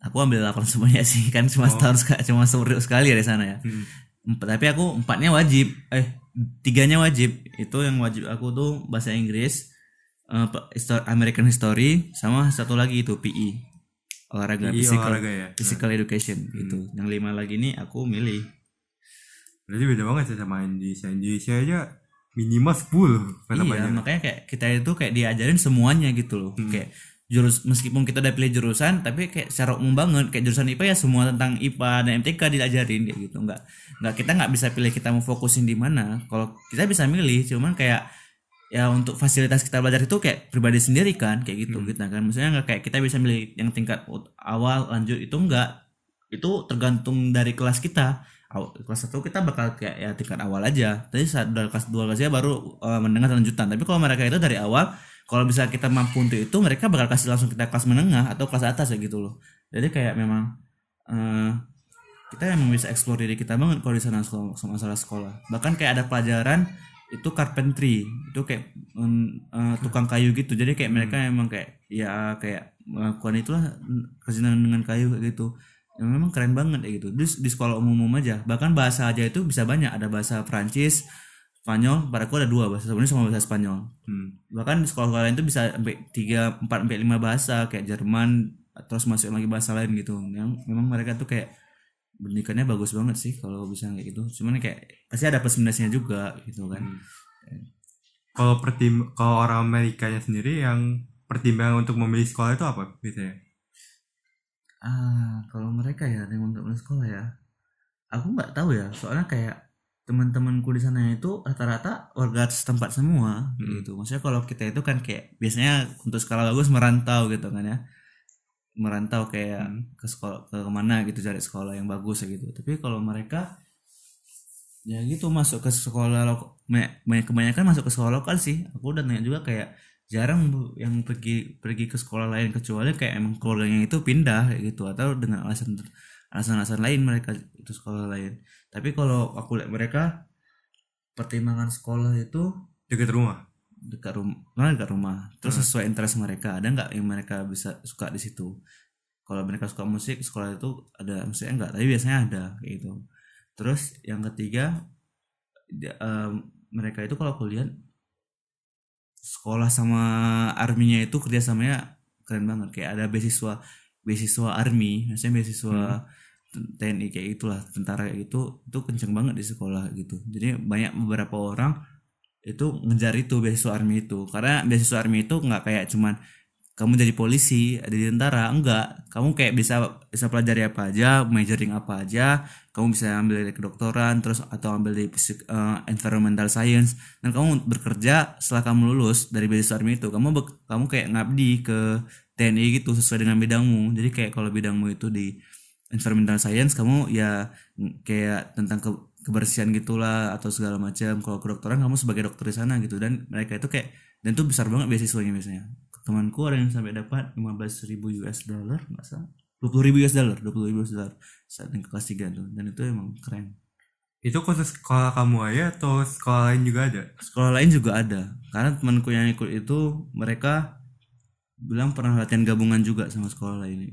Aku ambil delapan semuanya sih, kan cuma oh. setahun cuma sekali ya di sana ya. Hmm. empat, tapi aku empatnya wajib. Eh, tiganya wajib. Itu yang wajib aku tuh bahasa Inggris, American History, sama satu lagi itu P I olahraga, P I, physical, olahraga ya? Physical education hmm. gitu. Yang lima lagi ini aku milih. Berarti beda banget ya sama Indonesia. Indonesia aja minimal sepuluh. Iya banyak. Makanya kayak kita itu kayak diajarin semuanya gitu loh. Hmm. Kayak jurus, meskipun kita udah pilih jurusan, tapi kayak secara umum banget kayak jurusan I P A ya semua tentang I P A dan M T K diajarin kayak gitu. Nggak nggak kita nggak bisa pilih kita mau fokusin di mana. Kalau kita bisa milih, cuman kayak ya untuk fasilitas kita belajar itu kayak pribadi sendiri kan kayak gitu hmm. gitu kan. Maksudnya nggak kayak kita bisa milih yang tingkat awal lanjut itu enggak, itu tergantung dari kelas kita. Kelas satu kita bakal kayak ya tingkat awal aja, tapi saat dari kelas dua kelasnya baru uh, menengah lanjutan. Tapi kalau mereka itu dari awal, kalau bisa kita mampu untuk itu, mereka bakal kasih langsung kita kelas menengah atau kelas atas ya gitu loh. Jadi kayak memang uh, kita emang bisa eksplor diri kita banget kalau di sana masalah sekolah. Bahkan kayak ada pelajaran itu carpentry, itu kayak um, uh, tukang kayu gitu. Jadi kayak mereka hmm. emang kayak ya kayak melakukan itulah kerajinan dengan kayu kayak gitu. Ya, memang keren banget kayak gitu. Terus di sekolah umum aja, bahkan bahasa aja itu bisa banyak. Ada bahasa Prancis, Spanyol. Padaku ada dua bahasa Spanyol sama bahasa Spanyol. Hmm. Bahkan di sekolah lain itu bisa sampai tiga, empat, sampai lima bahasa kayak Jerman, terus masuk lagi bahasa lain gitu. Yang memang mereka tuh kayak pendidikannya bagus banget sih kalau bisa kayak gitu. Cuman kayak pasti ada plus minusnya juga gitu kan. Hmm. Kalau pertim kalau orang Amerikanya sendiri yang pertimbangan untuk memilih sekolah itu apa biasanya? Ah, kalau mereka ya ada yang untuk pulang sekolah ya. Aku nggak tahu ya, soalnya kayak teman-temanku di sana itu rata-rata warga setempat semua Hmm. gitu. Maksudnya kalau kita itu kan kayak biasanya untuk sekolah bagus merantau gitu kan ya. Merantau kayak Hmm. ke sekolah ke kemana gitu cari sekolah yang bagus ya gitu. Tapi kalau mereka ya gitu masuk ke sekolah lokal, kebanyakan masuk ke sekolah lokal sih. Aku udah nanya juga kayak jarang yang pergi pergi ke sekolah lain kecuali kayak emang keluarganya itu pindah kayak gitu atau dengan alasan alasan-alasan lain mereka itu sekolah lain. Tapi kalau aku lihat mereka pertimbangan sekolah itu dekat rumah, dekat rumah, nah dekat rumah. Terus sesuai interest mereka, ada nggak yang mereka bisa suka di situ. Kalau mereka suka musik, sekolah itu ada musiknya nggak? Tapi biasanya ada kayak gitu. Terus yang ketiga dia, um, mereka itu kalau aku lihat sekolah sama arminya itu kerjasamanya keren banget. Kayak ada beasiswa beasiswa army, maksudnya beasiswa hmm. T N I kayak itulah, tentara kayak gitu, itu kenceng banget di sekolah gitu. Jadi banyak beberapa orang itu ngejar itu beasiswa army itu, karena beasiswa army itu nggak kayak cuman kamu jadi polisi, jadi tentara, enggak. Kamu kayak bisa bisa pelajari apa aja, majoring apa aja, kamu bisa ambil dari kedokteran, terus atau ambil dari fisik, uh, environmental science, dan kamu bekerja setelah kamu lulus dari beasiswa army itu, kamu be- kamu kayak ngabdi ke T N I gitu sesuai dengan bidangmu. Jadi kayak kalau bidangmu itu di environmental science, kamu ya kayak tentang ke, kebersihan gitulah atau segala macam. Kalau kedokteran kamu sebagai dokter di sana gitu, dan mereka itu kayak dan itu besar banget beasiswanya biasanya. Temanku ada yang sampai dapat lima belas ribu US dollar, nggak salah. dua puluh ribu US dollar, dua puluh ribu US dollar saat yang kelas tiga tuh. Dan itu emang keren. Itu khusus sekolah kamu aja atau sekolah lain juga ada? Sekolah lain juga ada. Karena temanku yang ikut itu mereka bilang pernah latihan gabungan juga sama sekolah lain.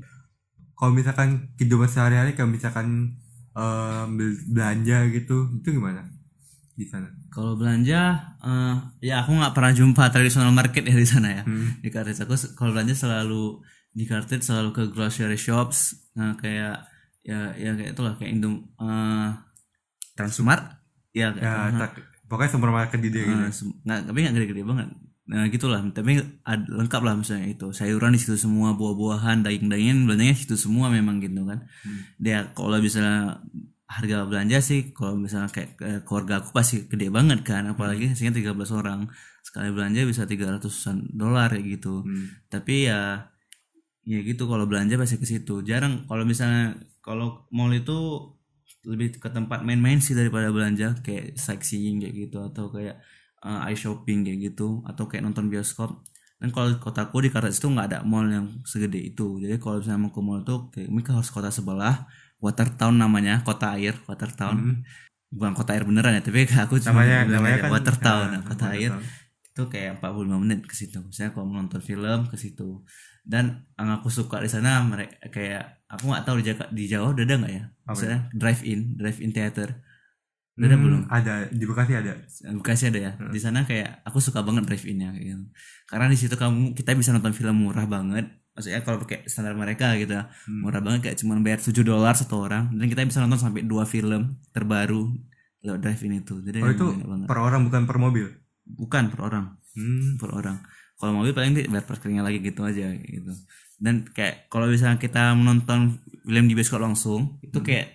Kalau misalkan kehidupan sehari-hari, kalau misalkan uh, belanja gitu, itu gimana di sana? Kalau belanja, uh, ya aku nggak pernah jumpa traditional market ya di sana ya. Hmm. Di Carthage aku kalau belanja selalu di Carthage selalu ke grocery shops, nah kayak ya ya kayak itulah kayak Indom, uh, Transmart, ya. Kayak ya itu, tak, pokoknya supermarket gede gitu. Uh, sem- nggak, tapi nggak gede-gede banget. Nah gitulah, tapi ad, lengkap lah misalnya itu sayuran di situ semua, buah-buahan, daging-dagingan belanjanya di situ semua memang gitu kan. Hmm. Dia kalau misalnya harga belanja sih kalau misalnya kayak eh, keluarga aku pasti gede banget kan, apalagi isinya tiga belas orang sekali belanja bisa tiga ratusan dolar kayak gitu. Hmm. Tapi ya ya gitu kalau belanja pasti ke situ. Jarang kalau misalnya kalau mall itu lebih ke tempat main-main sih daripada belanja, kayak sightseeing kayak gitu atau kayak Uh, eye shopping kayak gitu atau kayak nonton bioskop. Dan kalau kotaku di Carthage itu nggak ada mall yang segede itu. Jadi kalau misalnya mau ke mall tuh kayak mereka harus kota sebelah, Watertown namanya, kota air Watertown. Mm-hmm. Bukan kota air beneran ya, tapi aku cuma namanya, namanya kan, Watertown, ya, kota Watertown. Air. Itu kayak empat puluh lima menit ke situ. Misalnya kalau nonton film ke situ. Dan yang aku suka di sana mereka kayak aku nggak tahu di Jakarta, di Jawa udah ada nggak ya? Misalnya drive-in, drive-in theater. Udah ada hmm, belum? Ada, di Bekasi ada. Bekasi ada ya. Hmm. Di sana kayak aku suka banget drive-in-nya gitu. Karena di situ kamu kita bisa nonton film murah banget. Maksudnya kalau pakai standar mereka gitu. Hmm. Murah banget kayak cuma bayar tujuh dolar satu orang, dan kita bisa nonton sampai dua film terbaru lewat drive-in itu. Jadi oh, itu per orang bukan per mobil. Bukan per orang. Hmm. Per orang. Kalau mobil paling nanti bayar parkirnya lagi gitu aja gitu. Dan kayak kalau misalnya kita menonton film di bioskop langsung, itu hmm. kayak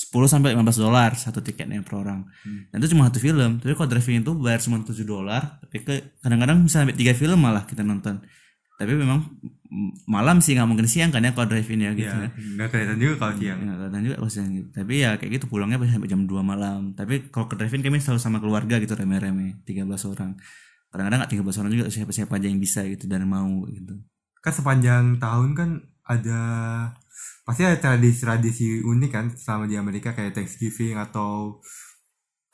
sepuluh sampai lima belas dolar satu tiketnya per orang. Hmm. Dan itu cuma satu film. Tapi kalau drive-in itu bayar cuma tujuh dolar, tapi ke, kadang-kadang bisa sampai tiga film malah kita nonton. Tapi memang malam sih, enggak mungkin siang kan ya kalau drive-in ya gitu. Ya, enggak kelihatan juga kalau siang. Enggak kelihatan juga kalau siang gitu. Tapi ya kayak gitu pulangnya sampai jam dua malam. Tapi kalau ke drive-in kami selalu sama keluarga gitu rame-rame, tiga belas orang. Kadang-kadang enggak tiga belas orang juga, siapa-siapa aja yang bisa gitu dan mau gitu. Kan sepanjang tahun kan ada pasti ada tradisi-tradisi unik kan selama di Amerika, kayak Thanksgiving atau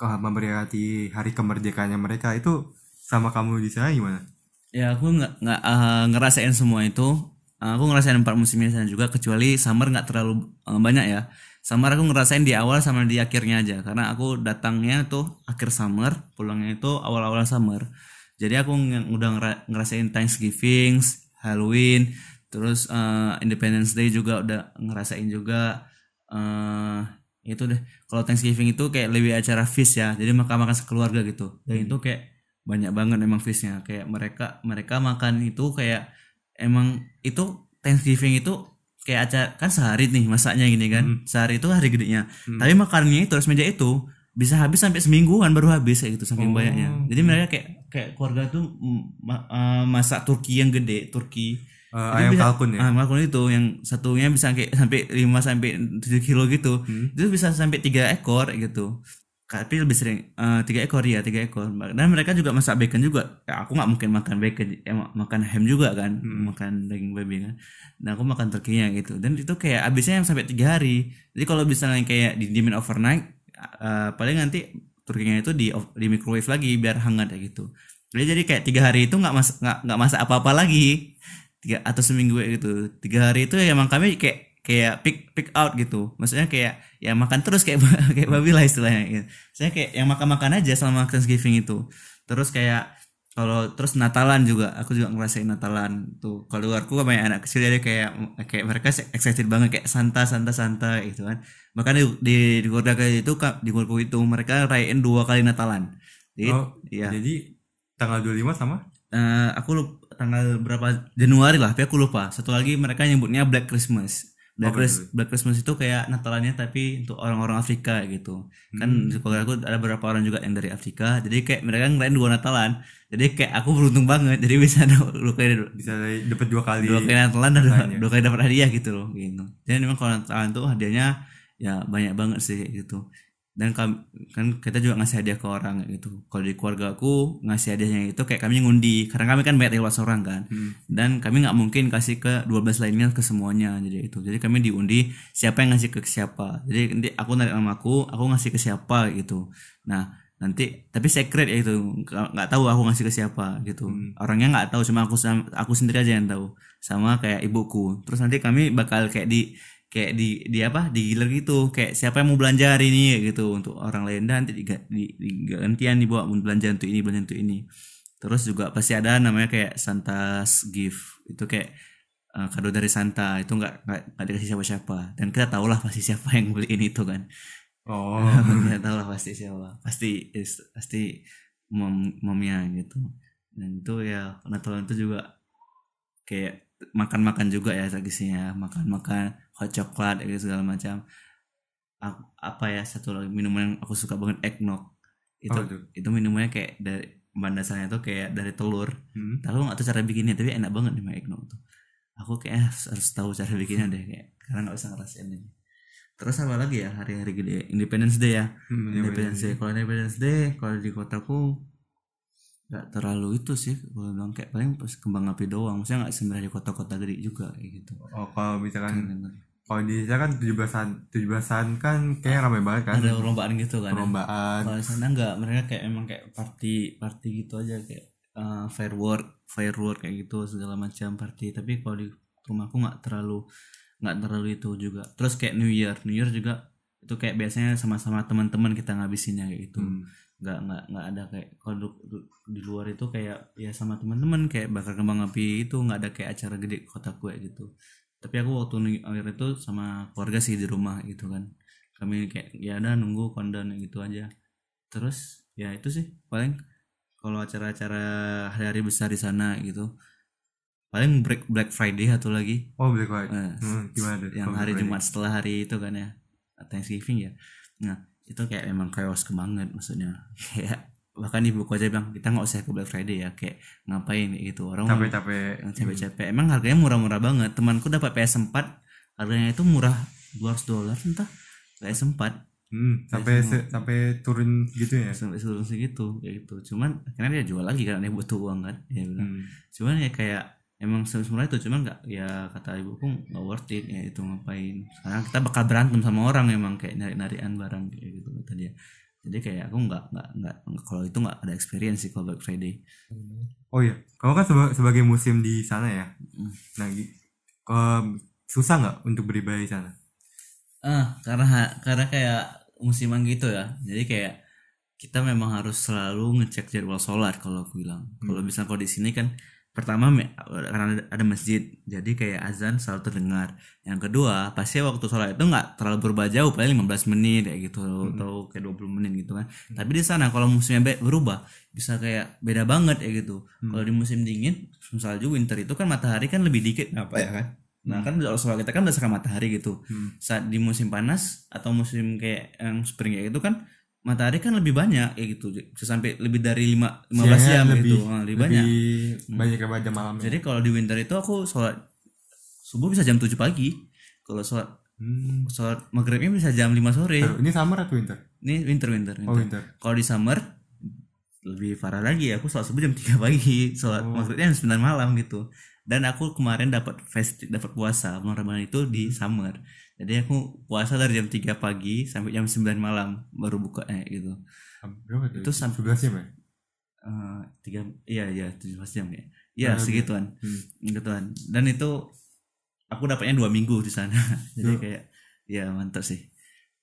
memperingati hari kemerdekaannya mereka. Itu sama kamu di sana gimana? Ya aku nggak nggak uh, ngerasain semua itu. Uh, aku ngerasain empat musimnya sana juga, kecuali summer nggak terlalu uh, banyak ya. Summer aku ngerasain di awal sama di akhirnya aja, karena aku datangnya tuh akhir summer, pulangnya itu awal-awal summer. Jadi aku ng- udah ngerasain Thanksgiving, Halloween. Terus uh, Independence Day juga udah ngerasain juga. Uh, itu deh. Kalau Thanksgiving itu kayak lebih acara feast ya. Jadi makan-makan sekeluarga gitu. Dan hmm. itu kayak banyak banget emang feastnya. Kayak mereka mereka makan itu kayak emang itu Thanksgiving itu kayak aja kan sehari nih masaknya gini kan, hmm. sehari itu hari gedenya, hmm. tapi makanannya itu harus meja itu bisa habis sampai seminggu kan baru habis kayak gitu, saking oh. banyaknya. Jadi mereka kayak kayak keluarga tuh ma- uh, masak Turki yang gede, Turki uh, ayam bisa, kalkun ya. Ayam kalkun itu yang satunya bisa kayak sampai lima sampai tujuh kilo gitu. Hmm. Itu bisa sampai tiga ekor gitu. Tapi lebih sering uh, tiga ekor ya, tiga ekor. Dan mereka juga masak bacon juga. Ya, aku enggak mungkin makan bacon, eh, makan ham juga kan, hmm. makan daging babi kan. Nah, aku makan turkinya gitu. Dan itu kayak habisnya yang sampai tiga hari. Jadi kalau misalnya kayak didiemin overnight, Uh, paling nanti turkinya itu di di microwave lagi biar hangat ya gitu. Jadi jadi kayak tiga hari itu nggak mas nggak nggak masak apa-apa lagi, tiga atau seminggu ya gitu. Tiga hari itu ya emang kami kayak kayak pick pick out gitu. Maksudnya kayak ya makan terus kayak kayak babi lah istilahnya. Gitu. Saya kayak yang makan-makan aja selama Thanksgiving itu. Terus kayak kalau terus Natalan juga, aku juga ngerasain Natalan tuh. Kalau keluarku banyak anak kecil jadi kayak kayak mereka excited banget kayak Santa Santa Santa gitu kan. Makanya di di keluarga itu di keluarga itu mereka rayain dua kali Natalan. Jadi, oh, ya. Jadi tanggal dua puluh lima sama? Uh, aku lupa, tanggal berapa Januari lah, tapi aku lupa. Satu lagi mereka nyebutnya Black Christmas. Black, oh, Christ, Black Christmas itu kayak Natalannya tapi untuk orang-orang Afrika gitu. Hmm. Kan di keluarga aku ada beberapa orang juga yang dari Afrika. Jadi kayak mereka ngerayain dua Natalan. Jadi kayak aku beruntung banget. Jadi bisa kayak bisa dapat dua kali. Dua kali Natalan dan dua, dua kali dapat hadiah gitu loh gitu. Jadi memang kalau Natalan tuh hadiahnya ya banyak banget sih gitu. Dan kami, kan kita juga ngasih hadiah ke orang gitu. Kalau di keluarga aku ngasih hadiahnya itu kayak kami ngundi, karena kami kan banyak lewat seorang kan, hmm. dan kami nggak mungkin kasih ke dua belas lainnya ke semuanya. Jadi itu jadi kami diundi siapa yang ngasih ke siapa. Jadi nanti aku narik nama aku aku ngasih ke siapa gitu. Nah nanti tapi secret ya itu, nggak tahu aku ngasih ke siapa gitu, hmm. orangnya nggak tahu, cuma aku aku sendiri aja yang tahu sama kayak ibuku. Terus nanti kami bakal kayak di kayak di di apa digiler gitu, kayak siapa yang mau belanja hari ini gitu untuk orang lain, dan nanti digantian dibawa belanja untuk ini belanja untuk ini. Terus juga pasti ada namanya kayak Santa's gift, itu kayak uh, kado dari Santa. Itu nggak nggak dikasih siapa-siapa, dan kita tahulah pasti siapa yang beliin itu kan. Oh kita tahulah pasti siapa, pasti is, pasti mom, momnya gitu. Dan itu ya Natalan itu juga kayak makan-makan juga ya tradisinya, makan-makan hot coklat gitu segala macam. Apa ya satu lagi minuman yang aku suka banget, eggnog itu. Oh, itu minumannya kayak dari bahan tuh kayak dari telur, hmm. tapi aku nggak tahu cara bikinnya, tapi enak banget nih eggnog tuh. Aku kayak harus, harus tahu cara bikinnya deh kayak, karena nggak bisa ngerasain ini. Terus apa lagi ya hari-hari gede, Independence Day ya, hmm, Independence Day. Kalau Independence Day kalau di kotaku nggak terlalu itu sih, gue bilang kayak paling kembang api doang. Maksudnya nggak semerah di kota-kota gede juga kayak gitu. Oh kalau misalkan kalau di Indonesia kan tujuh belasan tujuh belasan kan kayak ramai banget kan, ada perlombaan gitu kan, perlombaan. Kalau di sana nggak, mereka kayak emang kayak party party gitu aja, kayak uh, firework firework kayak gitu segala macam party. Tapi kalau di rumahku nggak terlalu nggak terlalu itu juga. Terus kayak New Year New Year juga itu kayak biasanya sama-sama teman-teman kita ngabisinnya kayak gitu. hmm. nggak nggak nggak ada kayak kalau di luar itu kayak ya sama teman-teman kayak bakar kembang api itu, nggak ada kayak acara gede kota gue gitu. Tapi aku waktu akhir itu sama keluarga sih di rumah gitu kan, kami kayak ya ada nunggu countdown gitu aja. Terus ya itu sih paling kalau acara-acara hari-hari besar di sana gitu. Paling break Black Friday satu lagi. Oh Black Friday, eh, hmm, gimana yang oh, hari Jumat setelah hari itu kan ya, Thanksgiving ya. Nah itu kayak memang chaos banget, maksudnya kayak bahkan ibu aja bilang kita nggak usah ke Black Friday ya, kayak ngapain gitu, orang capek-capek capek-capek. Emang harganya murah-murah banget. Temanku dapat P S four harganya itu murah dua ratus dolar entah, P S four hmm, sampai se- sampai turun gitu ya, sampai turun segitu ya gitu. Cuman akhirnya dia jual lagi karena dia butuh uang kan, dia bilang. Hmm. Cuman ya kayak emang semurah itu, cuman nggak ya kata ibuku nggak worth it ya itu, ngapain sekarang kita bakal berantem sama orang emang kayak narik-narikan barang kayak gitu kata dia. Jadi kayak aku nggak nggak nggak kalau itu nggak ada experience sih kalau Black Friday. Oh iya, kamu kan seba- sebagai musim di sana ya, mm. nah um, susah nggak untuk beribadah di sana? Ah karena karena kayak musiman gitu ya, jadi kayak kita memang harus selalu ngecek jadwal sholat kalau aku bilang. Mm. Kalau bisa kalau di sini kan pertama karena ada masjid jadi kayak azan selalu terdengar. Yang kedua pasti waktu sholat itu nggak terlalu berubah jauh, paling lima belas menit kayak gitu, hmm. atau kayak dua puluh menit gitu kan. hmm. Tapi di sana kalau musimnya berubah bisa kayak beda banget ya gitu. hmm. Kalau di musim dingin misalnya winter itu kan matahari kan lebih dikit apa ya kan, Nah kan Rasulullah kita kan berdasarkan matahari gitu. Hmm. Saat di musim panas atau musim kayak yang spring kayak gitu kan matahari kan lebih banyak kayak gitu. Sampai lebih dari lima, 15 jam lebih, gitu. Nah, lebih, lebih banyak. Banyak hmm. banyak malam. Jadi kalau di winter itu aku sholat subuh bisa jam tujuh pagi. Kalau sholat hmm. sholat maghribnya bisa jam lima sore. Ini summer atau winter? Ini winter winter. winter. Oh, winter. Kalau di summer lebih parah lagi, aku sholat subuh jam tiga pagi, sholat oh. maghribnya jam sembilan malam gitu. Dan aku kemarin dapat fest, dapat puasa bulan Ramadan itu di summer. Jadi aku puasa dari jam tiga pagi sampai jam sembilan malam baru buka eh gitu. Berapa itu? Sampai tujuh belas jam ya? Uh, tiga, iya iya tujuh belas jam ya. Iya nah, segituan. Hmm. Gituan. Dan itu aku dapatnya dua minggu di sana. Jadi so. kayak ya mantap sih.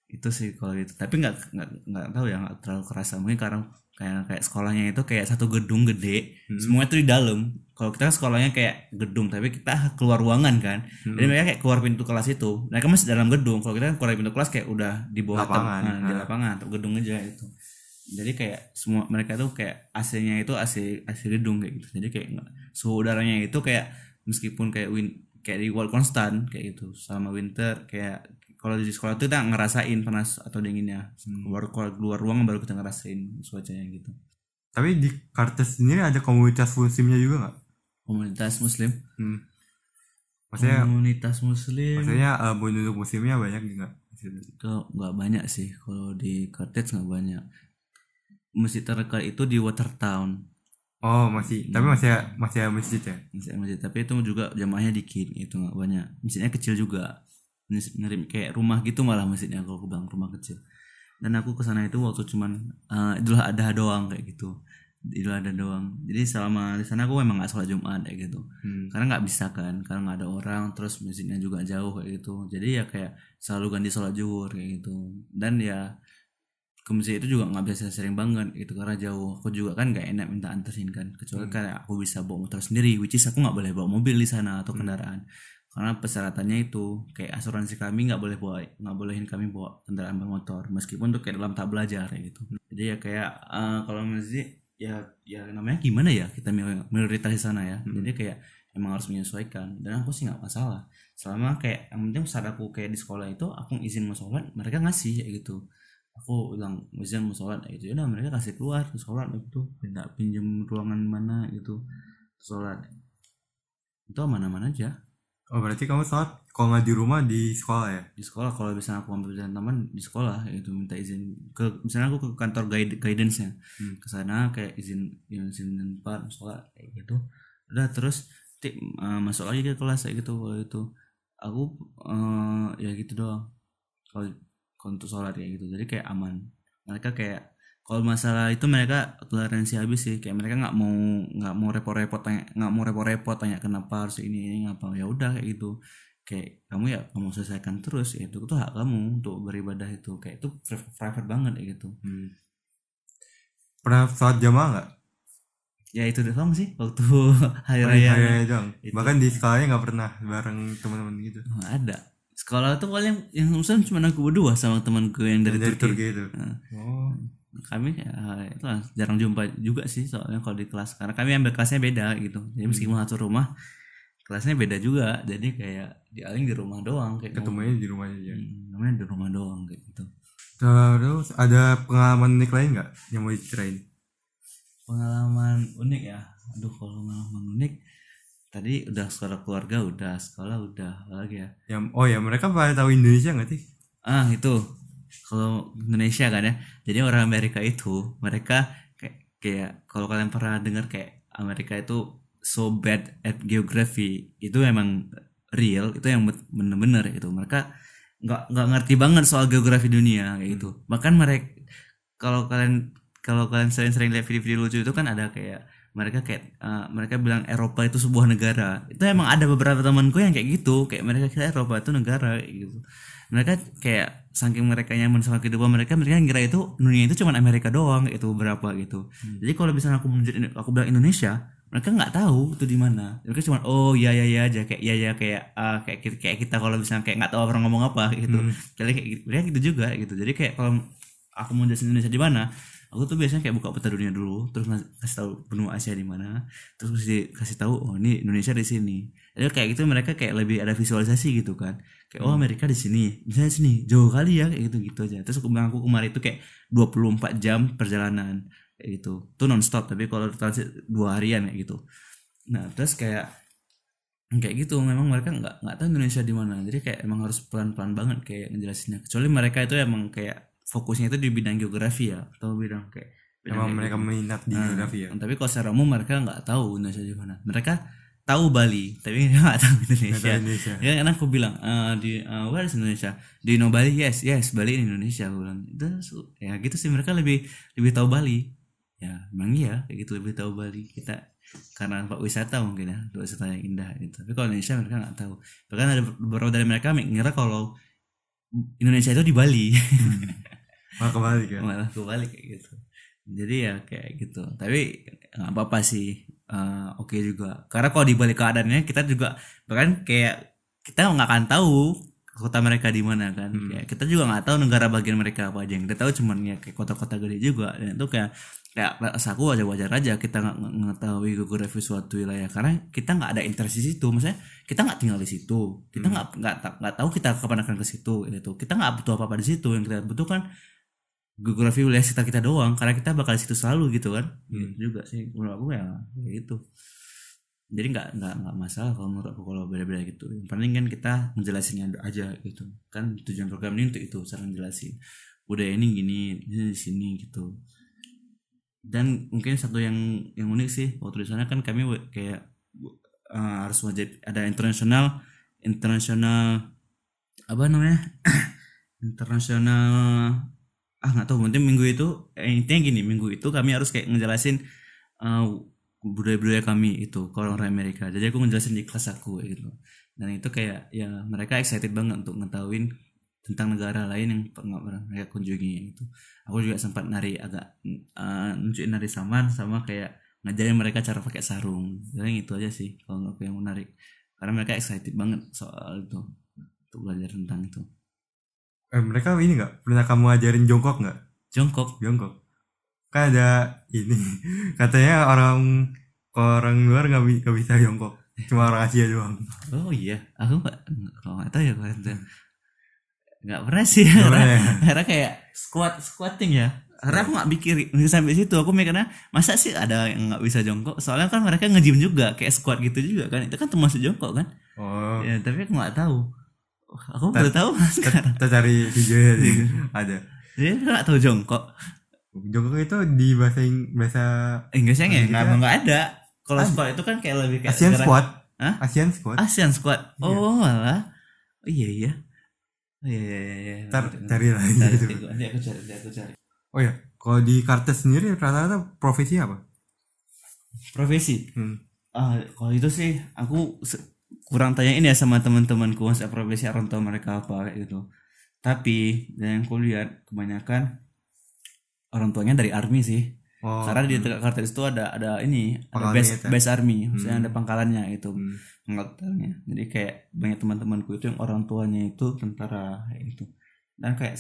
Itu sih kalau itu. Tapi enggak enggak enggak tahu ya, enggak terlalu kerasa mungkin karena kayak kayak sekolahnya itu kayak satu gedung gede, hmm. semua itu di dalam. Kalau kita sekolahnya kayak gedung, tapi kita keluar ruangan kan. Hmm. Jadi mereka kayak keluar pintu kelas itu. Mereka masih dalam gedung. Kalau kita keluar pintu kelas kayak udah di bawah lapangan, atau, nah, di lapangan atau gedung aja itu. Jadi kayak semua mereka tuh kayak A C-nya itu A C A C gedung kayak gitu. Jadi kayak suhu udaranya itu kayak meskipun kayak win kayak di wall constant kayak gitu sama winter kayak kalau di sekolah itu kita ngerasain panas atau dinginnya. Hmm. Keluar keluar ruang baru kita ngerasain cuacanya gitu. Tapi di Carthage sendiri ada komunitas muslimnya juga nggak? Komunitas muslim? Hmm. Maksudnya komunitas muslim? Maksudnya uh, penduduk muslimnya banyak nggak? Kalau nggak banyak sih. Kalau di Carthage nggak banyak. Masjid terdekat itu di Watertown. Oh masih, tapi masih masih masjid ya? Masih masjid, tapi itu juga jamaahnya dikit, itu nggak banyak. Masjidnya kecil juga. Mirip kayak rumah gitu malah masjidnya kalau ke bang rumah kecil. Dan aku kesana itu waktu cuman uh, Idul Adha doang kayak gitu. Idul Adha doang. Jadi selama di sana aku memang nggak sholat Jumat kayak gitu. Hmm. Karena nggak bisa kan, karena nggak ada orang, terus masjidnya juga jauh kayak gitu. Jadi ya kayak selalu ganti sholat zuhur kayak gitu. Dan ya ke masjid itu juga nggak biasa sering banget gitu karena jauh. Aku juga kan nggak enak minta anterin kan. Kecuali hmm. kayak aku bisa bawa motor sendiri, which is aku nggak boleh bawa mobil di sana atau kendaraan. Hmm. Karena persyaratannya itu kayak asuransi kami nggak boleh bawa nggak bolehin kami bawa kendaraan bermotor meskipun tuh kayak dalam tak belajar kayak gitu. Jadi ya kayak uh, kalau masjid ya ya namanya gimana ya, kita minoritas di sana ya. Hmm. Jadi kayak emang harus menyesuaikan dan aku sih nggak masalah selama kayak yang penting saat aku kayak di sekolah itu aku izin mau sholat mereka ngasih kayak gitu. Aku bilang izin mau sholat kayak gitu, udah mereka kasih keluar ke sholat gitu, tidak pinjam ruangan mana gitu sholat itu mana-mana aja. Oh berarti kamu sholat kalau nggak di rumah di sekolah ya? Di sekolah kalau misalnya aku ambil jalan teman di sekolah itu minta izin ke misalnya aku ke kantor guide, guidance nya hmm. ke sana kayak izin ya, izin dan pak sholat kayak gitu. Udah terus tip, uh, masuk lagi ke kelas kayak gitu. Kalau itu aku uh, ya gitu doang kalau untuk sholat kayak gitu. Jadi kayak aman mereka kayak kalau masalah itu mereka toleransi habis sih, kayak mereka nggak mau nggak mau repot-repot tanya nggak mau repot-repot tanya kenapa harus ini ini apa, ya udah kayak gitu kayak kamu ya kamu selesaikan terus ya, itu tuh hak kamu untuk beribadah itu kayak itu private banget kayak gitu. Hmm. Pernah sholat jamaah nggak? Ya itu doang sih waktu hari raya. Hari raya doang. Bahkan di sekolahnya nggak pernah bareng teman-teman gitu. Nggak ada. Sekolah itu paling yang muslim cuma aku berdua sama temanku yang dari, dari Turki. Turki itu. Nah. Oh. Kami ya, itu lah, jarang jumpa juga sih soalnya kalau di kelas karena kami ambil kelasnya beda gitu. Jadi meskipun satu rumah kelasnya beda juga, jadi kayak dialing di rumah doang kayak ketemunya di rumah aja. Hmm, namanya di rumah doang kayak gitu. Terus ada pengalaman unik lain nggak yang mau diceritain? Pengalaman unik ya, aduh kalau pengalaman unik tadi udah sekolah keluarga udah sekolah udah lagi ya. Ya oh ya mereka pada tahu Indonesia nggak sih? Ah itu. Kalau Indonesia kan ya, jadi orang Amerika itu mereka kayak, kayak kalau kalian pernah dengar kayak Amerika itu so bad at geography, itu memang real, itu yang bener-bener gitu. Mereka nggak nggak ngerti banget soal geografi dunia kayak gitu. Hmm. Bahkan mereka kalau kalian kalau kalian sering-sering lihat video-video lucu itu kan ada kayak mereka kayak uh, mereka bilang Eropa itu sebuah negara. Itu emang ada beberapa temanku yang kayak gitu, kayak mereka kira Eropa itu negara gitu. Mereka kayak saking mereka nyaman sama kehidupan mereka, mereka ngira itu dunia itu cuma Amerika doang itu berapa gitu. Hmm. Jadi kalau misalnya aku aku bilang Indonesia, mereka nggak tahu itu di mana. Mereka cuma oh ya ya ya aja kayak ya ya kayak uh, kayak kayak kita kalau misalnya kayak nggak tahu orang ngomong apa gitu. Hmm. Kayak kayak gitu juga gitu. Jadi kayak kalau aku mau jelasin Indonesia di mana, Aku tuh biasanya kayak buka peta dunia dulu, terus kasih tahu benua Asia di mana, terus kasih kasih tahu oh ini Indonesia di sini. Jadi kayak gitu mereka kayak lebih ada visualisasi gitu kan. Kayak oh Amerika di sini, misalnya sini jauh kali ya, kayak gitu-gitu aja. Terus aku bilang aku kemarin itu kayak dua puluh empat jam perjalanan kayak gitu. Itu non-stop, tapi kalau transit dua harian kayak gitu. Nah, terus kayak kayak gitu memang mereka nggak nggak tahu Indonesia di mana, jadi kayak emang harus pelan-pelan banget kayak ngejelasinnya. Kecuali mereka itu emang kayak fokusnya itu di bidang geografi ya, atau bidang kayak bidang emang kayak mereka gitu. Minat di nah, geografi ya. Tapi kalau secara umum mereka nggak tahu Indonesia di mana. Mereka tahu Bali, tapi mereka nggak tahu Indonesia. Gak tahu Indonesia. Ya karena aku bilang uh, di uh, where is Indonesia? Di no Bali, yes yes Bali in Indonesia. Aku bilang itu ya gitu sih, mereka lebih lebih tahu Bali. Ya emang iya kayak gitu, lebih tahu Bali kita. Karena tempat wisata mungkin ya, tempat wisata yang indah gitu. Tapi kalau Indonesia mereka nggak tahu. Bahkan ada beberapa dari mereka mengira kalau Indonesia itu di Bali. Hmm. Malah kebalik ya. Malah kebalik kayak gitu. Jadi ya kayak gitu. Tapi nggak apa-apa sih. Uh, Oke okay juga. Karena kalau di balik keadaannya kita juga bahkan kayak kita nggak akan tahu kota mereka di mana kan. Hmm. Kayak kita juga nggak tahu negara bagian mereka apa aja. Yang kita tahu cuman ya kayak kota-kota gede juga. Dan itu kayak ya rasa aku wajar-wajar aja kita nggak mengetahui geografi suatu wilayah karena kita nggak ada interest di situ, maksudnya kita nggak tinggal di situ, kita nggak hmm. nggak nggak tahu kita kapan akan ke situ gitu, kita nggak butuh apa-apa di situ, yang kita butuhkan geografi wilayah sekitar kita doang karena kita bakal di situ selalu gitu kan. hmm. Gitu juga sih menurut aku ya gitu. Jadi nggak nggak nggak masalah kalau menurut aku kalau beda-beda gitu, yang penting kan kita menjelasinnya aja gitu kan. Tujuan program ini untuk itu, cara menjelasin budaya ini gini di sini gitu. Dan mungkin satu yang yang unik sih waktu di sana kan kami kayak uh, harus wajib ada internasional internasional apa namanya internasional ah nggak tahu, penting minggu itu eh, intinya gini, minggu itu kami harus kayak ngejelasin uh, budaya-budaya kami itu ke orang Amerika. Jadi aku ngejelasin di kelas aku gitu, dan itu kayak ya mereka excited banget untuk ngetahuin tentang negara lain yang pernah mereka kunjungi gitu. Aku juga sempat nari agak uh, nunjukin nari saman sama kayak ngajarin mereka cara pakai sarung. Jadi itu aja sih kalau nggak yang menarik. Karena mereka excited banget soal itu, untuk belajar tentang itu. Eh mereka ini nggak pernah kamu ajarin jongkok nggak? Jongkok, jongkok. Kan ada ini katanya orang orang luar nggak nggak bisa jongkok, cuma orang Asia doang. Oh iya, aku nggak nggak tahu ya katanya. Nggak pernah sih karena kayak squat squatting ya, karena aku nggak pikir sampai situ. Aku mikirnya masa sih ada yang nggak bisa jongkok, soalnya kan mereka nge-gym juga kayak squat gitu juga kan, itu kan termasuk jongkok kan. Oh ya, tapi aku nggak tahu, aku baru tahu sekarang. Kita cari videonya ada, jadi nggak tahu jongkok. Jongkok itu di bahasa bahasa Inggrisnya nggak nggak ada. Kalau squat itu kan kayak lebih kayak Asian squat. Asian squat Asian squat oh malah iya iya Iya, iya, iya. Ntar cari lah gitu. Nanti aku cari, nanti aku cari. Oh ya, kalau di Carthage sendiri rata-rata profesi apa? Profesi? Hmm. Uh, kalau itu sih aku kurang tanyain ya sama teman-temanku masa profesi orang tua mereka apa gitu. Tapi yang aku lihat kebanyakan orang tuanya dari army sih. Oh, karena di dekat Carthage itu ada ada ini ada base ya? Base army, misalnya hmm. ada pangkalannya itu, pangkalannya. Hmm. Jadi kayak banyak teman-temanku itu yang orang tuanya itu tentara itu, dan kayak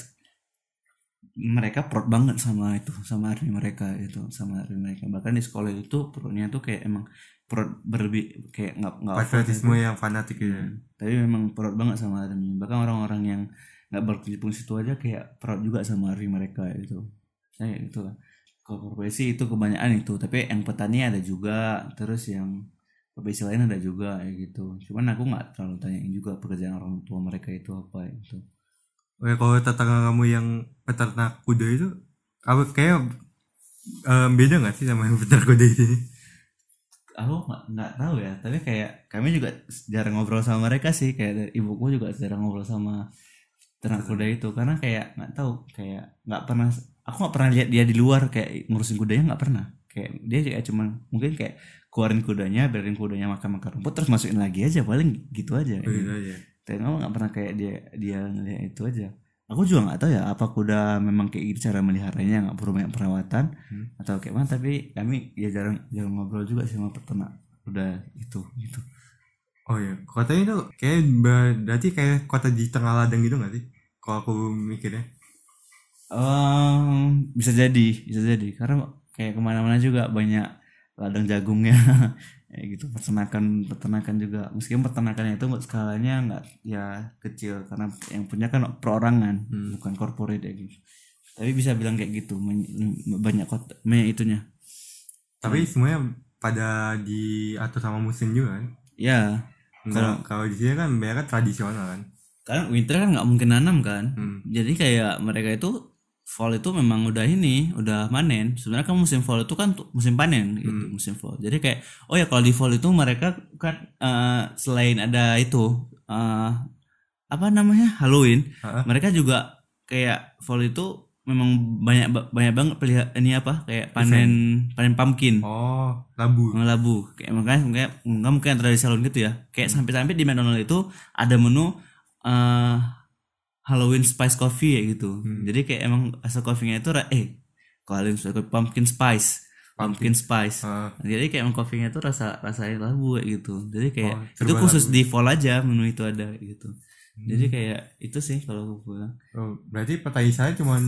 mereka proud banget sama itu, sama army mereka itu, sama army mereka. Bahkan di sekolah itu proudnya tuh kayak emang proud berlebih, kayak nggak nggak patriotisme yang fanatik gitu. Hmm. Tapi memang proud banget sama army. Bahkan orang-orang yang nggak berkunjung situ aja kayak proud juga sama army mereka itu. Saya gitu lah. Kalau profesi itu kebanyakan itu, tapi yang petani ada juga, terus yang profesi lain ada juga ya gitu. Cuman aku nggak terlalu tanyain juga pekerjaan orang tua mereka itu apa itu. Oke, kalau tetangga kamu yang peternak kuda itu, apa kayak um, beda nggak sih sama yang peternak kuda di sini? Aku nggak tahu ya, tapi kayak kami juga jarang ngobrol sama mereka sih, kayak ibuku juga jarang ngobrol sama peternak kuda itu, karena kayak nggak tahu, kayak nggak pernah. Aku nggak pernah lihat dia di luar kayak ngurusin kudanya, nggak pernah. Kayak dia kayak cuman mungkin kayak keluarin kudanya, biarin kudanya makan makan rumput, terus masukin lagi aja, paling gitu aja. Gitu aja. Tapi aku nggak pernah kayak dia dia ngelihat itu aja. Aku juga nggak tahu ya apa kuda memang kayak gitu cara meliharanya, nggak perlu banyak perawatan hmm. atau kayak mana. Tapi kami ya jarang jarang ngobrol juga sama peternak kuda itu gitu. Oh ya, kotanya itu kayak berarti kayak kota di tengah ladang gitu nggak sih? Kalau aku mikirnya. Um, bisa jadi, bisa jadi karena kayak kemana-mana juga banyak ladang jagungnya, ya gitu, peternakan peternakan juga, meskipun peternakannya itu skalanya nggak ya kecil karena yang punya kan perorangan, hmm. bukan corporate ya gitu. Tapi bisa bilang kayak gitu, banyak kota, banyak itunya. Tapi hmm. semuanya pada diatur sama musim juga kan? Ya. Kalau kalau di sini kan banyak tradisional kan. Karena winter kan nggak mungkin nanam kan, hmm. jadi kayak mereka itu fall itu memang udah ini, udah panen. Sebenarnya kan musim fall itu kan musim panen gitu, hmm. musim fall. Jadi kayak oh ya kalau di fall itu mereka kan uh, selain ada itu uh, apa namanya Halloween, ha? Mereka juga kayak fall itu memang banyak banyak banget pelihara ini apa kayak panen Isen. panen pumpkin. Oh, labu. Labu. Kayak makanya kayak enggak mungkin ada di salon gitu ya. Kayak hmm. sampai-sampai di McDonald's itu ada menu uh, Halloween spice coffee ya gitu. Hmm. Jadi kayak emang asal coffee-nya itu eh Halloween pumpkin spice, pumpkin, pumpkin spice. Uh. Jadi kayak emang coffee-nya itu rasa rasanya labu ya gitu. Jadi kayak oh, itu khusus labu. Di fall aja menu itu ada gitu. Hmm. Jadi kayak itu sih kalau aku bilang. Oh, berarti petani saya cuman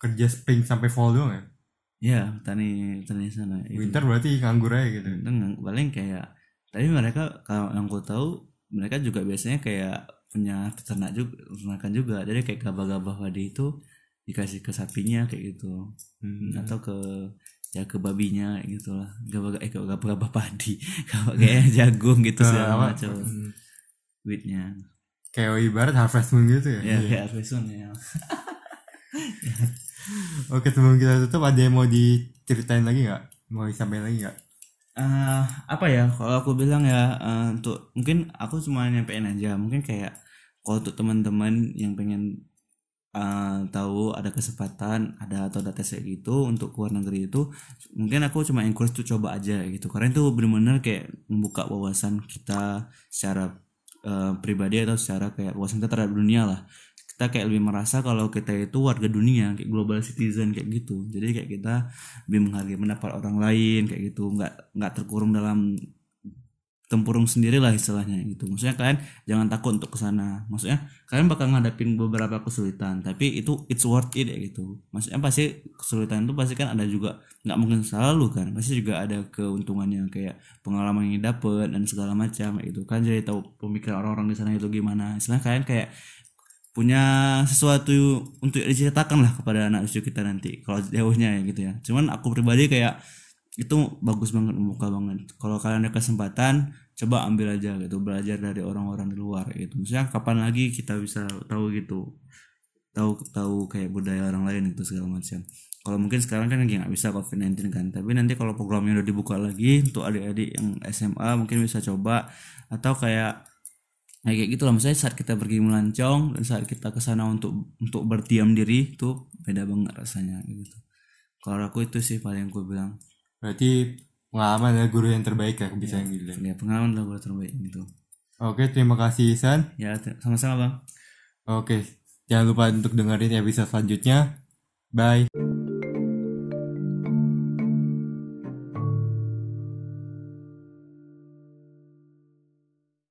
kerja spring sampai fall doang ya? Iya, petani petani sana. Winter itu. Berarti nganggur aja gitu. Tengah, paling kayak tapi mereka kalau yang aku tahu mereka juga biasanya kayak punya peternak juga, peternakan juga. Jadi kayak gabah-gabah padi itu dikasih ke sapinya kayak gitu, hmm. atau ke ya ke babinya gitulah. Gabah eh gabah-gabah padi, kayak jagung gitu segala macam. Wheatnya. Kayak ibarat harvest moon gitu ya. Iya, yeah, yeah. harvest moon ya. Oke, sebelum kita tutup ada yang mau diceritain lagi enggak? Mau disampaikan lagi enggak? Uh, apa ya kalau aku bilang ya uh, untuk mungkin aku cuma nyampein aja mungkin kayak kalau untuk teman-teman yang pengen uh, tahu ada kesempatan ada atau ada tes gitu untuk keluar negeri itu mungkin aku cuma encourage tuh coba aja gitu karena itu benar-benar kayak membuka wawasan kita secara uh, pribadi atau secara kayak wawasan kita terhadap dunia lah kita kayak lebih merasa kalau kita itu warga dunia kayak global citizen kayak gitu jadi kayak kita lebih menghargai pendapat orang lain kayak gitu nggak nggak terkurung dalam tempurung sendiri lah istilahnya gitu maksudnya kalian jangan takut untuk kesana maksudnya kalian bakal ngadapin beberapa kesulitan tapi itu it's worth it ya gitu maksudnya pasti kesulitan itu pasti kan ada juga nggak mungkin selalu kan pasti juga ada keuntungannya kayak pengalaman yang didapat dan segala macam gitu kan jadi tahu pemikiran orang-orang di sana itu gimana istilahnya kalian kayak punya sesuatu untuk diceritakan lah kepada anak cucu kita nanti kalau jauhnya ya gitu ya cuman aku pribadi kayak itu bagus banget membuka banget kalau kalian ada kesempatan coba ambil aja gitu belajar dari orang-orang di luar gitu maksudnya kapan lagi kita bisa tahu gitu tahu tahu kayak budaya orang lain gitu segala macam kalau mungkin sekarang kan lagi nggak bisa covid sembilan belas kan tapi nanti kalau programnya udah dibuka lagi untuk adik-adik yang S M A mungkin bisa coba atau kayak nah kayak gitu lah misalnya saat kita pergi melancong dan saat kita kesana untuk untuk berdiam diri itu beda banget rasanya gitu. Kalau aku itu sih paling aku bilang. Berarti pengalaman adalah guru yang terbaik ya aku bisa yang gitu. Ya pengalaman adalah guru terbaik gitu. Oke terima kasih Isan. Ya sama-sama bang. Oke jangan lupa untuk dengerin episode selanjutnya. Bye.